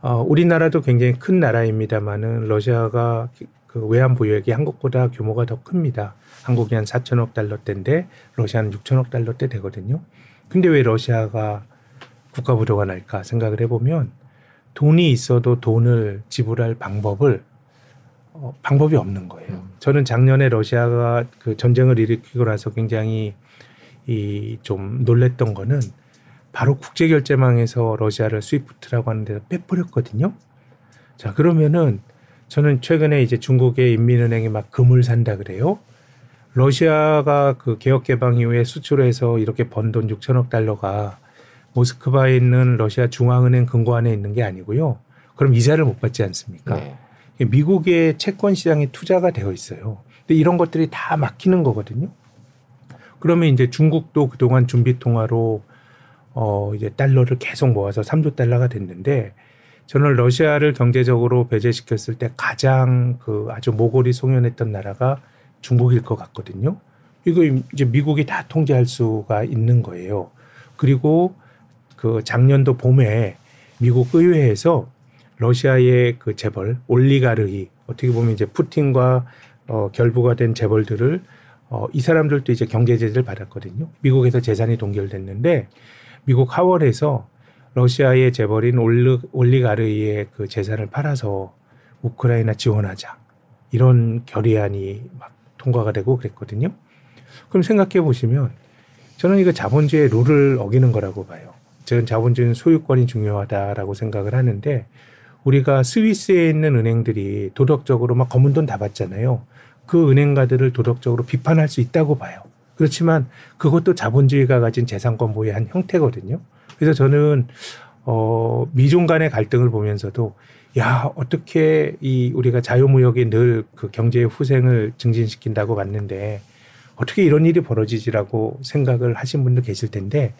어, 우리나라도 굉장히 큰 나라입니다만은 러시아가 그 외환 보유액이 한국보다 규모가 더 큽니다. 한국이 한 사천억 달러대인데 러시아는 육천억 달러대 되거든요. 근데 왜 러시아가 국가부도가 날까 생각을 해보면 돈이 있어도 돈을 지불할 방법을 어, 방법이 없는 거예요. 음. 저는 작년에 러시아가 그 전쟁을 일으키고 나서 굉장히 이 좀 놀랬던 거는 바로 국제결제망에서 러시아를 스위프트라고 하는 데서 빼버렸거든요. 자 그러면은 저는 최근에 이제 중국의 인민은행이 막 금을 산다 그래요. 러시아가 그 개혁개방 이후에 수출해서 이렇게 번 돈 육천억 달러가 모스크바에 있는 러시아 중앙은행 금고안에 있는 게 아니고요. 그럼 이자를 못 받지 않습니까? 네. 미국의 채권 시장에 투자가 되어 있어요. 근데 이런 것들이 다 막히는 거거든요. 그러면 이제 중국도 그동안 준비 통화로 어 이제 달러를 계속 모아서 삼조 달러가 됐는데 저는 러시아를 경제적으로 배제시켰을 때 가장 그 아주 모골이 송연했던 나라가 중국일 것 같거든요. 이거 이제 미국이 다 통제할 수가 있는 거예요. 그리고 그 작년도 봄에 미국 의회에서 러시아의 그 재벌 올리가르히 어떻게 보면 이제 푸틴과 어, 결부가 된 재벌들을 어, 이 사람들도 이제 경제 제재를 받았거든요. 미국에서 재산이 동결됐는데 미국 하원에서 러시아의 재벌인 올리, 올리가르히의 그 재산을 팔아서 우크라이나 지원하자 이런 결의안이 막 통과가 되고 그랬거든요. 그럼 생각해 보시면 저는 이거 자본주의의 룰을 어기는 거라고 봐요. 저는 자본주의는 소유권이 중요하다라고 생각을 하는데 우리가 스위스에 있는 은행들이 도덕적으로 막 검은 돈 다 받잖아요. 그 은행가들을 도덕적으로 비판할 수 있다고 봐요. 그렇지만 그것도 자본주의가 가진 재산권 보유의 한 형태거든요. 그래서 저는 어, 미중 간의 갈등을 보면서도 야, 어떻게 이 우리가 자유무역이 늘 그 경제의 후생을 증진시킨다고 봤는데 어떻게 이런 일이 벌어지지라고 생각을 하신 분도 계실 텐데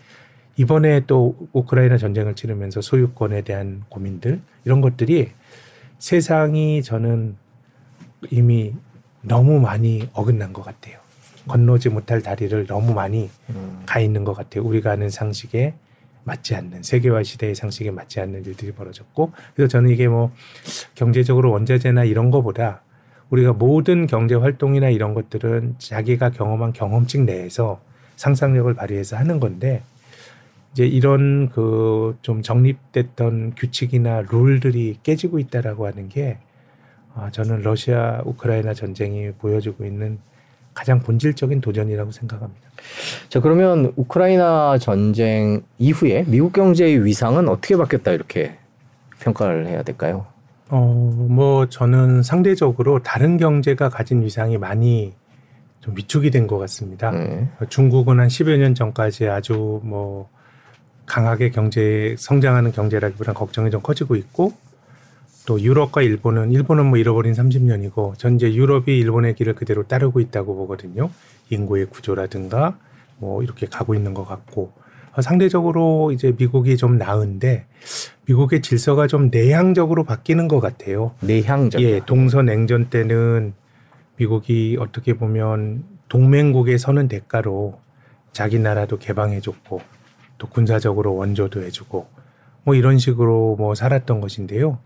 이번에 또 우크라이나 전쟁을 치르면서 소유권에 대한 고민들 이런 것들이 세상이 저는 이미 너무 많이 어긋난 것 같아요. 건너지 못할 다리를 너무 많이 음. 가 있는 것 같아요. 우리가 아는 상식에 맞지 않는 세계화 시대의 상식에 맞지 않는 일들이 벌어졌고 그래서 저는 이게 뭐 경제적으로 원자재나 이런 거보다 우리가 모든 경제 활동이나 이런 것들은 자기가 경험한 경험칙 내에서 상상력을 발휘해서 하는 건데 이제 이런 그 좀 정립됐던 규칙이나 룰들이 깨지고 있다라고 하는 게 저는 러시아 우크라이나 전쟁이 보여주고 있는 가장 본질적인 도전이라고 생각합니다. 자, 그러면 우크라이나 전쟁 이후에 미국 경제의 위상은 어떻게 바뀌었다 이렇게 평가를 해야 될까요? 어, 뭐 저는 상대적으로 다른 경제가 가진 위상이 많이 좀 위축이 된 것 같습니다. 네. 중국은 한 십여 년 전까지 아주 뭐 강하게 경제 성장하는 경제라기보다는 걱정이 좀 커지고 있고 또 유럽과 일본은 일본은 뭐 잃어버린 삼십 년이고 전 이제 유럽이 일본의 길을 그대로 따르고 있다고 보거든요. 인구의 구조라든가 뭐 이렇게 가고 있는 것 같고 상대적으로 이제 미국이 좀 나은데 미국의 질서가 좀 내향적으로 바뀌는 것 같아요. 내향적. 예, 동서냉전 때는 미국이 어떻게 보면 동맹국에 서는 대가로 자기 나라도 개방해줬고 또 군사적으로 원조도 해주고 뭐 이런 식으로 뭐 살았던 것인데요.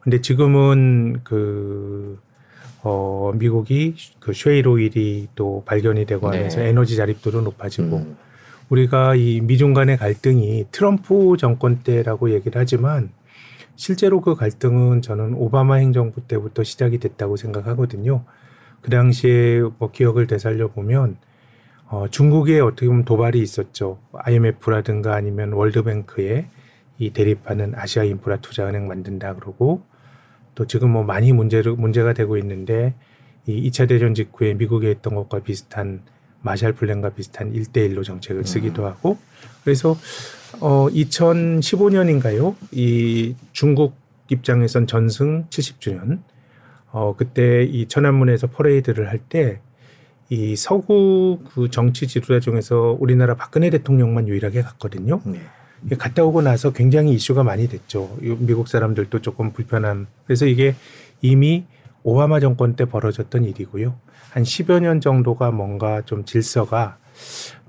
근데 지금은 그, 어, 미국이 그 쉐일 오일이 또 발견이 되고 하면서 네. 에너지 자립도도 높아지고 음. 우리가 이 미중 간의 갈등이 트럼프 정권 때라고 얘기를 하지만 실제로 그 갈등은 저는 오바마 행정부 때부터 시작이 됐다고 생각하거든요. 그 당시에 뭐 기억을 되살려 보면 어, 중국에 어떻게 보면 도발이 있었죠. 아이엠에프라든가 아니면 월드뱅크에 이 대립하는 아시아 인프라 투자은행 만든다 그러고 또 지금 뭐 많이 문제로, 문제가 되고 있는데 이 이 차 대전 직후에 미국에 있던 것과 비슷한 마샬 플랜과 비슷한 일 대 일로 정책을 쓰기도 하고 그래서 어, 이천십오 년인가요? 이 중국 입장에선 전승 칠십 주년 어, 그때 이 천안문에서 퍼레이드를 할 때 이 서구 그 정치 지도자 중에서 우리나라 박근혜 대통령만 유일하게 갔거든요. 네. 갔다 오고 나서 굉장히 이슈가 많이 됐죠. 미국 사람들도 조금 불편함. 그래서 이게 이미 오바마 정권 때 벌어졌던 일이고요. 한 십여 년 정도가 뭔가 좀 질서가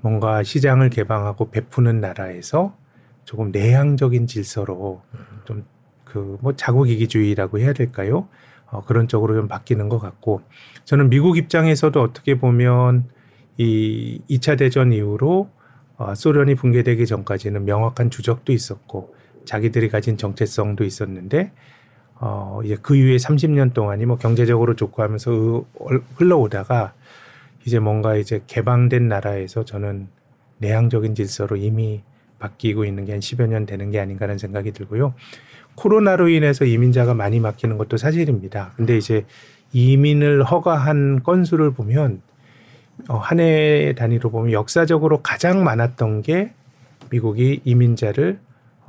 뭔가 시장을 개방하고 베푸는 나라에서 조금 내향적인 질서로 좀 그 뭐 자국 이기주의라고 해야 될까요? 어, 그런 쪽으로 좀 바뀌는 것 같고 저는 미국 입장에서도 어떻게 보면 이 이 차 대전 이후로 어, 소련이 붕괴되기 전까지는 명확한 주적도 있었고 자기들이 가진 정체성도 있었는데 어, 이제 그 이후에 삼십 년 동안이 뭐 경제적으로 좋고 하면서 으, 흘러오다가 이제 뭔가 이제 개방된 나라에서 저는 내향적인 질서로 이미 바뀌고 있는 게 한 십여 년 되는 게 아닌가라는 생각이 들고요. 코로나로 인해서 이민자가 많이 막히는 것도 사실입니다. 근데 이제 이민을 허가한 건수를 보면 어, 한 해 단위로 보면 역사적으로 가장 많았던 게 미국이 이민자를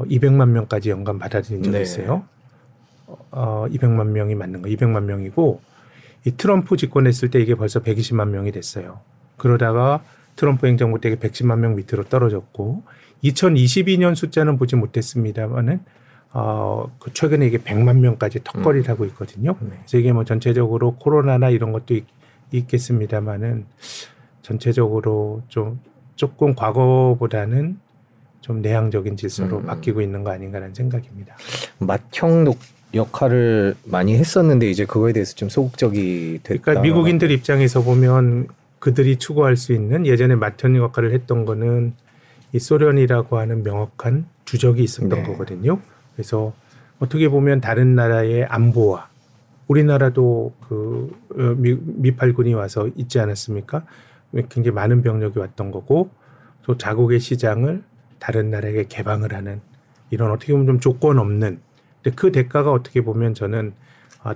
이백만 명까지 연간 받아들인 적이 네. 있어요. 어, 이백만 명이 맞는 거, 이백만 명이고 이 트럼프 집권했을 때 이게 벌써 백이십만 명이 됐어요. 그러다가 트럼프 행정부 때 백십만 명 밑으로 떨어졌고 이천이십이 년 숫자는 보지 못했습니다만은 어, 그 최근에 이게 백만 명까지 턱걸이를 음. 하고 있거든요. 네. 그래서 이게 뭐 전체적으로 코로나나 이런 것도 있, 있겠습니다만은 전체적으로 좀 조금 과거보다는 좀 내향적인 질서로 음. 바뀌고 있는 거 아닌가라는 생각입니다. 맏형 역할을 많이 했었는데 이제 그거에 대해서 좀 소극적이 됐다. 그러니까 미국인들 입장에서 보면 그들이 추구할 수 있는 예전에 맏형 역할을 했던 거는 이 소련이라고 하는 명확한 주적이 있었던 네. 거거든요. 그래서 어떻게 보면 다른 나라의 안보와 우리나라도 그 미, 미팔군이 와서 있지 않았습니까? 굉장히 많은 병력이 왔던 거고 또 자국의 시장을 다른 나라에게 개방을 하는 이런 어떻게 보면 좀 조건 없는 근데 그 대가가 어떻게 보면 저는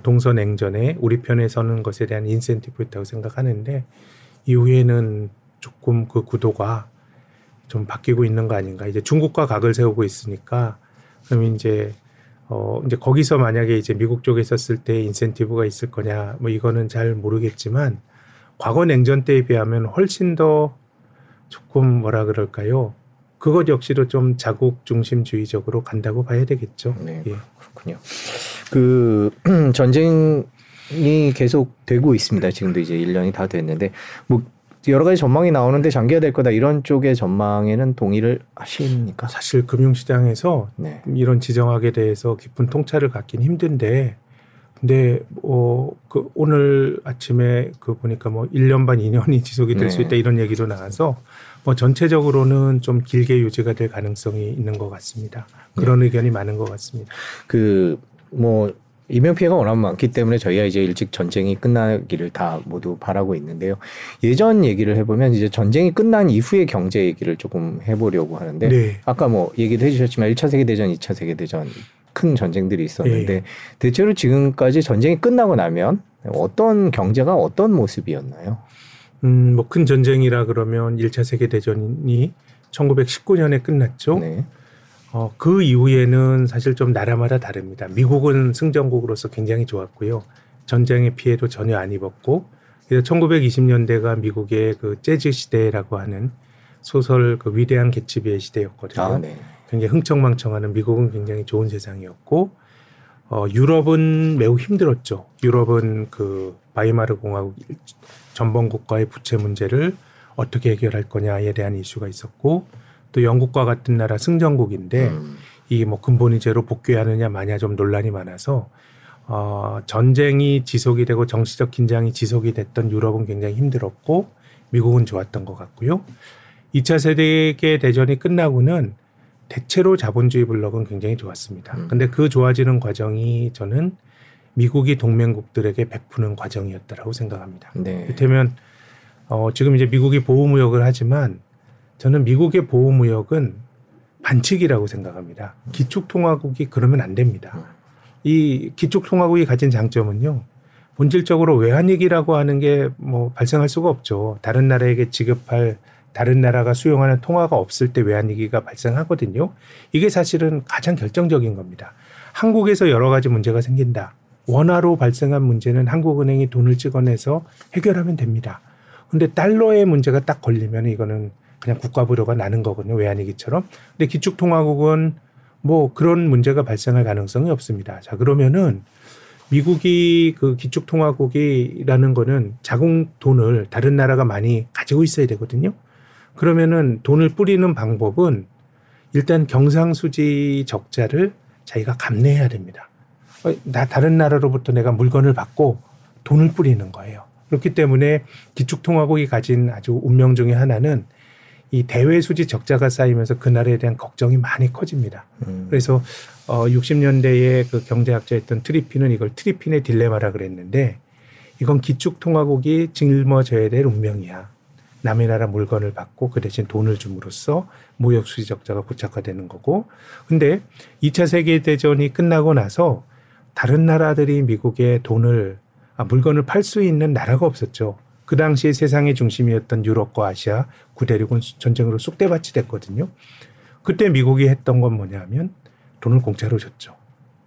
동서냉전에 우리 편에 서는 것에 대한 인센티브였다고 생각하는데 이후에는 조금 그 구도가 좀 바뀌고 있는 거 아닌가. 이제 중국과 각을 세우고 있으니까 그럼 이제 어 이제 거기서 만약에 이제 미국 쪽에 있었을 때 인센티브가 있을 거냐 뭐 이거는 잘 모르겠지만 과거 냉전 때에 비하면 훨씬 더 조금 뭐라 그럴까요? 그것 역시도 좀 자국 중심주의적으로 간다고 봐야 되겠죠. 네, 예. 그렇군요. 그 전쟁이 계속 되고 있습니다. 지금도 이제 일 년이 다 됐는데 뭐 여러 가지 전망이 나오는데 장기화될 거다 이런 쪽의 전망에는 동의를 하십니까? 사실 금융시장에서 네. 이런 지정학에 대해서 깊은 통찰을 갖긴 힘든데, 근데 어, 그 오늘 아침에 그 보니까 뭐 일 년 반, 이 년이 지속이 될 수 네. 있다 이런 얘기도 나와서 뭐 전체적으로는 좀 길게 유지가 될 가능성이 있는 것 같습니다. 그런 네. 의견이 많은 것 같습니다. 그 뭐. 인명 피해가 워낙 많기 때문에 저희가 이제 일찍 전쟁이 끝나기를 다 모두 바라고 있는데요. 예전 얘기를 해보면 이제 전쟁이 끝난 이후의 경제 얘기를 조금 해보려고 하는데 네. 아까 뭐 얘기도 해주셨지만 일 차 세계대전, 이 차 세계대전 큰 전쟁들이 있었는데 네. 대체로 지금까지 전쟁이 끝나고 나면 어떤 경제가 어떤 모습이었나요? 음, 뭐 큰 전쟁이라 그러면 일 차 세계대전이 천구백십구 년에 끝났죠. 네. 어, 그 이후에는 사실 좀 나라마다 다릅니다. 미국은 승전국으로서 굉장히 좋았고요. 전쟁의 피해도 전혀 안 입었고, 그래서 천구백이십 년대가 미국의 그 재즈 시대라고 하는 소설 그 위대한 개츠비의 시대였거든요. 아, 네. 굉장히 흥청망청하는 미국은 굉장히 좋은 세상이었고, 어, 유럽은 매우 힘들었죠. 유럽은 그 바이마르 공화국 전범 국가의 부채 문제를 어떻게 해결할 거냐에 대한 이슈가 있었고, 또 영국과 같은 나라 승전국인데 음. 이 뭐 근본위제로 복귀하느냐 마냐 좀 논란이 많아서 어, 전쟁이 지속이 되고 정치적 긴장이 지속이 됐던 유럽은 굉장히 힘들었고 미국은 좋았던 것 같고요. 이 차 세계대전이 끝나고는 대체로 자본주의 블록은 굉장히 좋았습니다. 음. 근데 그 좋아지는 과정이 저는 미국이 동맹국들에게 베푸는 과정이었다라고 생각합니다. 네. 그렇다면 어, 지금 이제 미국이 보호무역을 하지만 저는 미국의 보호무역은 반칙이라고 생각합니다. 기축통화국이 그러면 안 됩니다. 이 기축통화국이 가진 장점은요. 본질적으로 외환위기라고 하는 게 뭐 발생할 수가 없죠. 다른 나라에게 지급할, 다른 나라가 수용하는 통화가 없을 때 외환위기가 발생하거든요. 이게 사실은 가장 결정적인 겁니다. 한국에서 여러 가지 문제가 생긴다. 원화로 발생한 문제는 한국은행이 돈을 찍어내서 해결하면 됩니다. 그런데 달러의 문제가 딱 걸리면 이거는 그냥 국가부도가 나는 거거든요. 외환위기처럼. 근데 기축통화국은 뭐 그런 문제가 발생할 가능성이 없습니다. 자, 그러면은 미국이 그 기축통화국이라는 거는 자국 돈을 다른 나라가 많이 가지고 있어야 되거든요. 그러면은 돈을 뿌리는 방법은 일단 경상수지 적자를 자기가 감내해야 됩니다. 나 다른 나라로부터 내가 물건을 받고 돈을 뿌리는 거예요. 그렇기 때문에 기축통화국이 가진 아주 운명 중에 하나는 이 대외 수지 적자가 쌓이면서 그 나라에 대한 걱정이 많이 커집니다. 음. 그래서 어, 육십 년대에 그 경제학자였던 트리핀은 이걸 트리핀의 딜레마라 그랬는데 이건 기축통화국이 짊어져야 될 운명이야. 남의 나라 물건을 받고 그 대신 돈을 줌으로써 무역 수지 적자가 고착화되는 거고. 근데 이 차 세계대전이 끝나고 나서 다른 나라들이 미국에 돈을, 아, 물건을 팔 수 있는 나라가 없었죠. 그 당시에 세상의 중심이었던 유럽과 아시아 구대륙은 전쟁으로 쑥대밭이 됐거든요. 그때 미국이 했던 건 뭐냐면 돈을 공짜로 줬죠.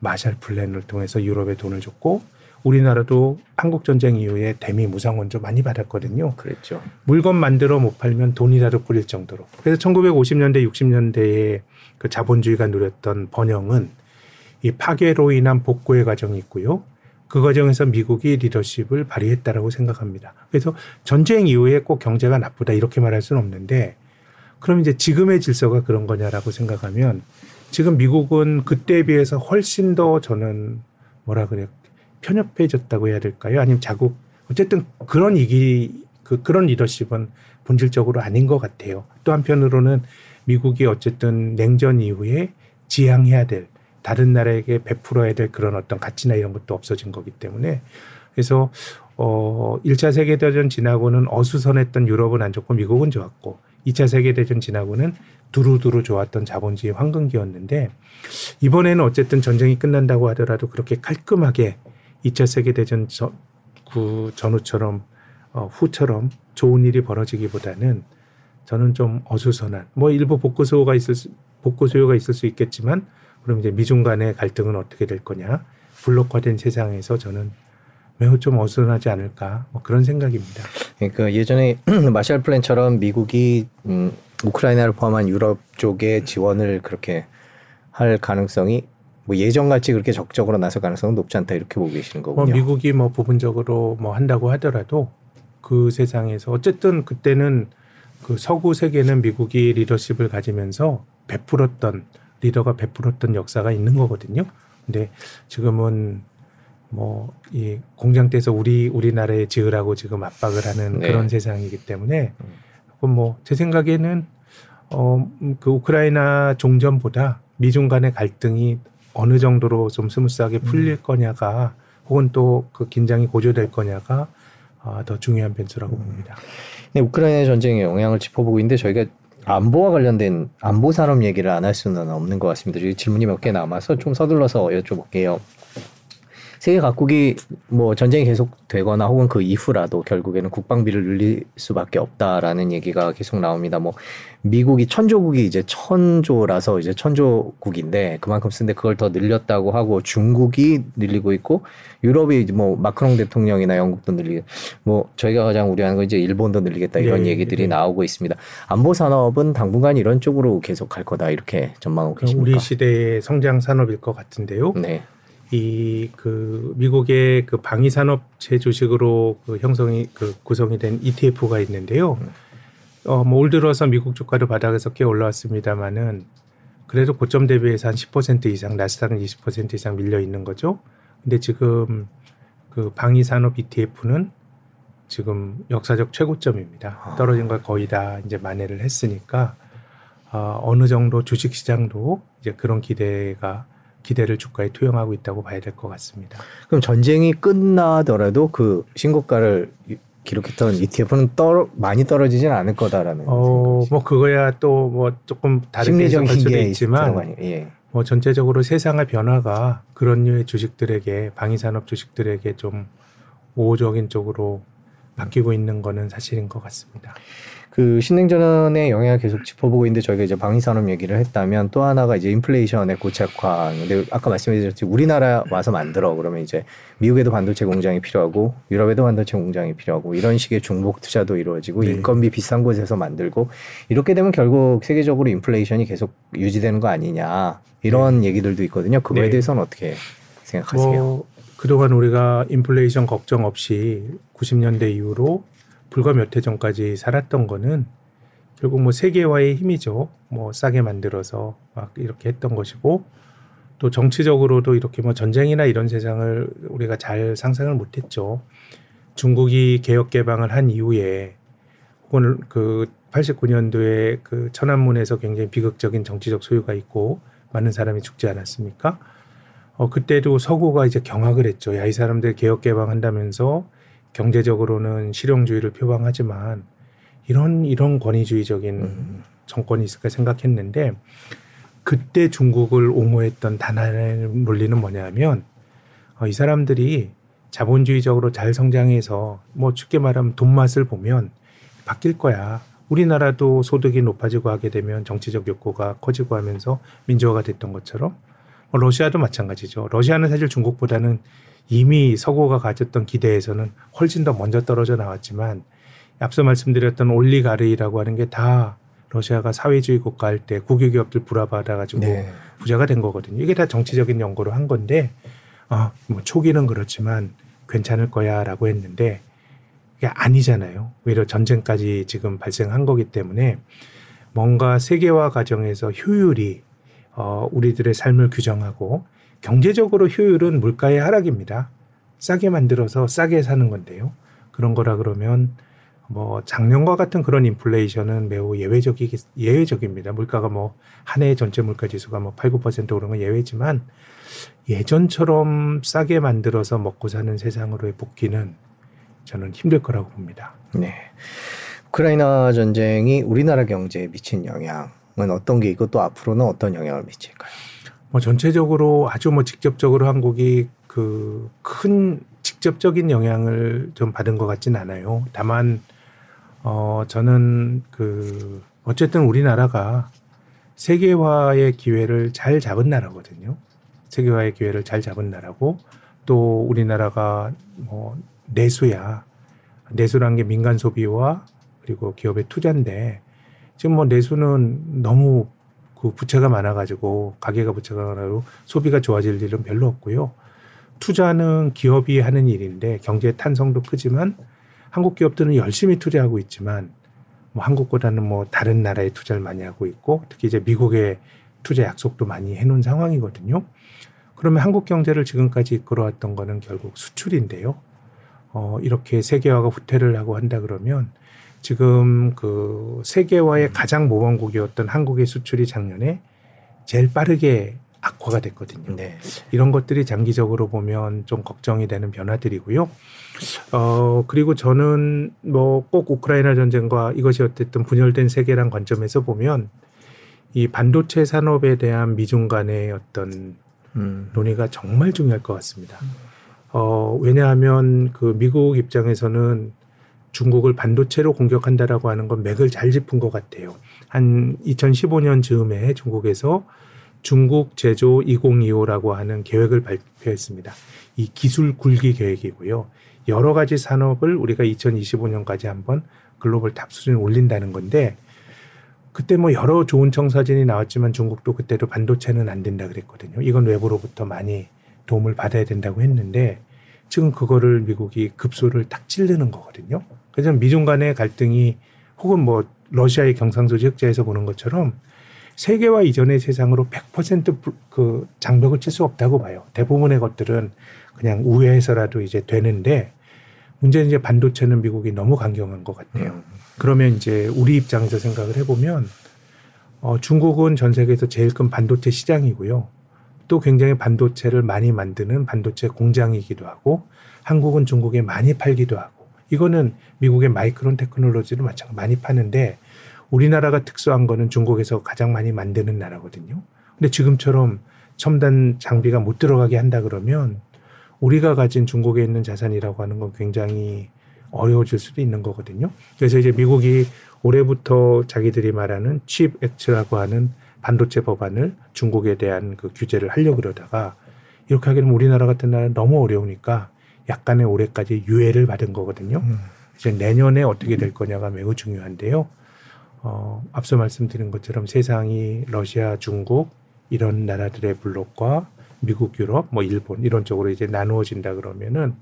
마샬 플랜을 통해서 유럽에 돈을 줬고 우리나라도 한국 전쟁 이후에 대미 무상 원조 많이 받았거든요. 그랬죠. 물건 만들어 못 팔면 돈이라도 뿌릴 정도로. 그래서 천구백오십 년대, 육십 년대에 그 자본주의가 누렸던 번영은 이 파괴로 인한 복구의 과정이 있고요. 그 과정에서 미국이 리더십을 발휘했다라고 생각합니다. 그래서 전쟁 이후에 꼭 경제가 나쁘다 이렇게 말할 수는 없는데 그럼 이제 지금의 질서가 그런 거냐라고 생각하면 지금 미국은 그때에 비해서 훨씬 더 저는 뭐라 그래요? 편협해졌다고 해야 될까요? 아니면 자국 어쨌든 그런 이기 그 그런 리더십은 본질적으로 아닌 것 같아요. 또 한편으로는 미국이 어쨌든 냉전 이후에 지향해야 될 다른 나라에게 베풀어야 될 그런 어떤 가치나 이런 것도 없어진 거기 때문에 그래서 어 일 차 세계대전 지나고는 어수선했던 유럽은 안 좋고 미국은 좋았고 이 차 세계대전 지나고는 두루두루 좋았던 자본주의 황금기였는데 이번에는 어쨌든 전쟁이 끝난다고 하더라도 그렇게 깔끔하게 이 차 세계대전 전, 그 전후처럼 어, 후처럼 좋은 일이 벌어지기보다는 저는 좀 어수선한 뭐 일부 복구 수요가 있을 수, 복구 수요가 있을 수 있겠지만 그럼 이제 미중 간의 갈등은 어떻게 될 거냐. 블록화된 세상에서 저는 매우 좀 어수선하지 않을까 뭐 그런 생각입니다. 그러니까 예전에 마셜 플랜처럼 미국이 음, 우크라이나를 포함한 유럽 쪽에 지원을 그렇게 할 가능성이 뭐 예전같이 그렇게 적극적으로 나설 가능성은 높지 않다 이렇게 보고 계시는 거군요. 뭐 미국이 뭐 부분적으로 뭐 한다고 하더라도 그 세상에서 어쨌든 그때는 그 서구 세계는 미국이 리더십을 가지면서 베풀었던 리더가 베풀었던 역사가 있는 거거든요. 근데 지금은 뭐 이 공장대에서 우리 우리나라에 지으라고 지금 압박을 하는 네. 그런 세상이기 때문에 뭐 제 생각에는 어 그 우크라이나 종전보다 미중 간의 갈등이 어느 정도로 좀 스무스하게 풀릴 음. 거냐가 혹은 또 그 긴장이 고조될 거냐가 아, 더 중요한 변수라고 봅니다. 네, 우크라이나 전쟁의 영향을 짚어보고 있는데 저희가 안보와 관련된 안보 산업 얘기를 안 할 수는 없는 것 같습니다. 질문이 몇 개 남아서 좀 서둘러서 여쭤볼게요. 세계 각국이 뭐 전쟁이 계속되거나 혹은 그 이후라도 결국에는 국방비를 늘릴 수밖에 없다라는 얘기가 계속 나옵니다. 뭐 미국이 천조국이 이제 천조라서 이제 천조국인데 그만큼 쓰는데 그걸 더 늘렸다고 하고 중국이 늘리고 있고 유럽이 뭐 마크롱 대통령이나 영국도 늘리고 뭐 저희가 가장 우려하는 건 이제 일본도 늘리겠다 이런 네, 얘기들이 네. 나오고 있습니다. 안보 산업은 당분간 이런 쪽으로 계속 갈 거다 이렇게 전망하고 계십니까? 우리 시대의 성장 산업일 것 같은데요. 네. 이 그 미국의 그 방위 산업체 주식으로 그 형성이 그 구성이 된 이티에프가 있는데요. 어 뭐 올 들어서 미국 주가도 바닥에서 꽤 올라왔습니다만은 그래도 고점 대비해서 한 십 퍼센트 이상 나스닥은 이십 퍼센트 이상 밀려 있는 거죠. 근데 지금 그 방위 산업 이티에프는 지금 역사적 최고점입니다. 떨어진 걸 거의 다 이제 만회를 했으니까 어, 어느 정도 주식 시장도 이제 그런 기대가 기대를 주가에 투영하고 있다고 봐야 될 것 같습니다. 그럼 전쟁이 끝나더라도 그 신고가를 기록했던 이티에프는 떨어, 많이 떨어지진 않을 거다라는 어, 생각이죠. 뭐 그거야 또 뭐 조금 다른 해석할 수도 있지만 예. 뭐 전체적으로 세상의 변화가 그런 류의 주식들에게 방위산업 주식들에게 좀 우호적인 쪽으로 바뀌고 있는 거는 사실인 것 같습니다. 그 신냉전의 영향을 계속 짚어보고 있는데 저희가 이제 방위산업 얘기를 했다면 또 하나가 이제 인플레이션의 고착화. 근데 아까 말씀드렸듯이 우리나라 와서 만들어 그러면 이제 미국에도 반도체 공장이 필요하고 유럽에도 반도체 공장이 필요하고 이런 식의 중복 투자도 이루어지고 네. 인건비 비싼 곳에서 만들고 이렇게 되면 결국 세계적으로 인플레이션이 계속 유지되는 거 아니냐 이런 네. 얘기들도 있거든요. 그거에 네. 대해서는 어떻게 생각하세요? 뭐 그동안 우리가 인플레이션 걱정 없이 구십 년대 이후로 불과 몇 해 전까지 살았던 거는 결국 뭐 세계화의 힘이죠. 뭐 싸게 만들어서 막 이렇게 했던 것이고 또 정치적으로도 이렇게 뭐 전쟁이나 이런 세상을 우리가 잘 상상을 못했죠. 중국이 개혁 개방을 한 이후에 혹은 그 팔십구 년도에 그 천안문에서 굉장히 비극적인 정치적 소요가 있고 많은 사람이 죽지 않았습니까? 어 그때도 서구가 이제 경악을 했죠. 야, 이 사람들 개혁 개방한다면서 경제적으로는 실용주의를 표방하지만 이런 이런 권위주의적인 음. 정권이 있을까 생각했는데 그때 중국을 옹호했던 단 하나의 논리는 뭐냐면 어, 이 사람들이 자본주의적으로 잘 성장해서 뭐 쉽게 말하면 돈 맛을 보면 바뀔 거야. 우리나라도 소득이 높아지고 하게 되면 정치적 욕구가 커지고 하면서 민주화가 됐던 것처럼 뭐 러시아도 마찬가지죠. 러시아는 사실 중국보다는 이미 서구가 가졌던 기대에서는 훨씬 더 먼저 떨어져 나왔지만 앞서 말씀드렸던 올리가르히라고 하는 게 다 러시아가 사회주의 국가 할 때 국유기업들 불화받아가지고 네. 부자가 된 거거든요. 이게 다 정치적인 연구로 한 건데 아, 뭐 초기는 그렇지만 괜찮을 거야 라고 했는데 이게 아니잖아요. 오히려 전쟁까지 지금 발생한 거기 때문에 뭔가 세계화 과정에서 효율이 어, 우리들의 삶을 규정하고 경제적으로 효율은 물가의 하락입니다. 싸게 만들어서 싸게 사는 건데요. 그런 거라 그러면 뭐 작년과 같은 그런 인플레이션은 매우 예외적이 예외적입니다. 물가가 뭐 한 해의 전체 물가 지수가 뭐 팔, 구 퍼센트 오른 건 예외지만 예전처럼 싸게 만들어서 먹고 사는 세상으로의 복귀는 저는 힘들 거라고 봅니다. 네. 우크라이나 전쟁이 우리나라 경제에 미친 영향은 어떤 게 있고 또 앞으로는 어떤 영향을 미칠까요? 뭐 전체적으로 아주 뭐 직접적으로 한국이 그 큰 직접적인 영향을 좀 받은 것 같진 않아요. 다만 어 저는 그 어쨌든 우리나라가 세계화의 기회를 잘 잡은 나라거든요. 세계화의 기회를 잘 잡은 나라고 또 우리나라가 뭐 내수야. 내수란 게 민간 소비와 그리고 기업의 투자인데 지금 뭐 내수는 너무 그 부채가 많아가지고 가계가 부채가 많아가지고 소비가 좋아질 일은 별로 없고요. 투자는 기업이 하는 일인데 경제의 탄성도 크지만 한국 기업들은 열심히 투자하고 있지만 뭐 한국보다는 뭐 다른 나라에 투자를 많이 하고 있고 특히 이제 미국의 투자 약속도 많이 해놓은 상황이거든요. 그러면 한국 경제를 지금까지 이끌어왔던 거는 결국 수출인데요. 어, 이렇게 세계화가 후퇴를 하고 한다 그러면 지금 그 세계화의 가장 모범국이었던 한국의 수출이 작년에 제일 빠르게 악화가 됐거든요. 네. 이런 것들이 장기적으로 보면 좀 걱정이 되는 변화들이고요. 어, 그리고 저는 뭐 꼭 우크라이나 전쟁과 이것이 어쨌든 분열된 세계란 관점에서 보면 이 반도체 산업에 대한 미중 간의 어떤 음. 논의가 정말 중요할 것 같습니다. 어, 왜냐하면 그 미국 입장에서는 중국을 반도체로 공격한다라고 하는 건 맥을 잘 짚은 것 같아요. 한 이천십오 년 즈음에 중국에서 중국 제조 이천이십오라고 하는 계획을 발표했습니다. 이 기술 굴기 계획이고요. 여러 가지 산업을 우리가 이천이십오 년까지 한번 글로벌 탑 수준에 올린다는 건데 그때 뭐 여러 좋은 청사진이 나왔지만 중국도 그때도 반도체는 안 된다 그랬거든요. 이건 외부로부터 많이 도움을 받아야 된다고 했는데 지금 그거를 미국이 급소를 딱 찌르는 거거든요. 그래서 미중 간의 갈등이 혹은 뭐 러시아의 경상수지 흑자에서 보는 것처럼 세계화 이전의 세상으로 백 퍼센트 그 장벽을 칠 수 없다고 봐요. 대부분의 것들은 그냥 우회해서라도 이제 되는데 문제는 이제 반도체는 미국이 너무 강경한 것 같아요. 음. 그러면 이제 우리 입장에서 생각을 해보면 어, 중국은 전 세계에서 제일 큰 반도체 시장이고요. 또 굉장히 반도체를 많이 만드는 반도체 공장이기도 하고 한국은 중국에 많이 팔기도 하고 이거는 미국의 마이크론 테크놀로지를 마찬가지로 많이 파는데 우리나라가 특수한 거는 중국에서 가장 많이 만드는 나라거든요. 근데 지금처럼 첨단 장비가 못 들어가게 한다 그러면 우리가 가진 중국에 있는 자산이라고 하는 건 굉장히 어려워질 수도 있는 거거든요. 그래서 이제 미국이 올해부터 자기들이 말하는 칩 액트라고 하는 반도체 법안을 중국에 대한 그 규제를 하려고 그러다가 이렇게 하게 되면 우리나라 같은 나라는 너무 어려우니까 약간의 올해까지 유예를 받은 거거든요. 음. 이제 내년에 어떻게 될 거냐가 매우 중요한데요. 어, 앞서 말씀드린 것처럼 세상이 러시아, 중국 이런 나라들의 블록과 미국, 유럽, 뭐 일본 이런 쪽으로 이제 나누어진다 그러면은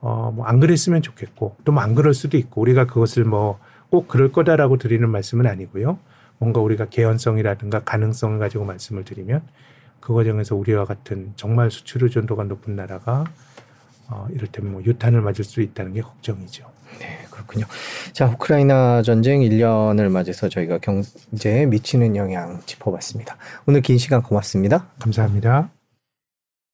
어, 뭐 안 그랬으면 좋겠고 또 뭐 안 그럴 수도 있고 우리가 그것을 뭐 꼭 그럴 거다라고 드리는 말씀은 아니고요. 뭔가 우리가 개연성이라든가 가능성을 가지고 말씀을 드리면 그 과정에서 우리와 같은 정말 수출 의존도가 높은 나라가 어, 이를테면 뭐 유탄을 맞을 수 있다는 게 걱정이죠. 네, 그렇군요. 자, 우크라이나 전쟁 일 년을 맞아서 저희가 경제에 미치는 영향 짚어봤습니다. 오늘 긴 시간 고맙습니다. 감사합니다.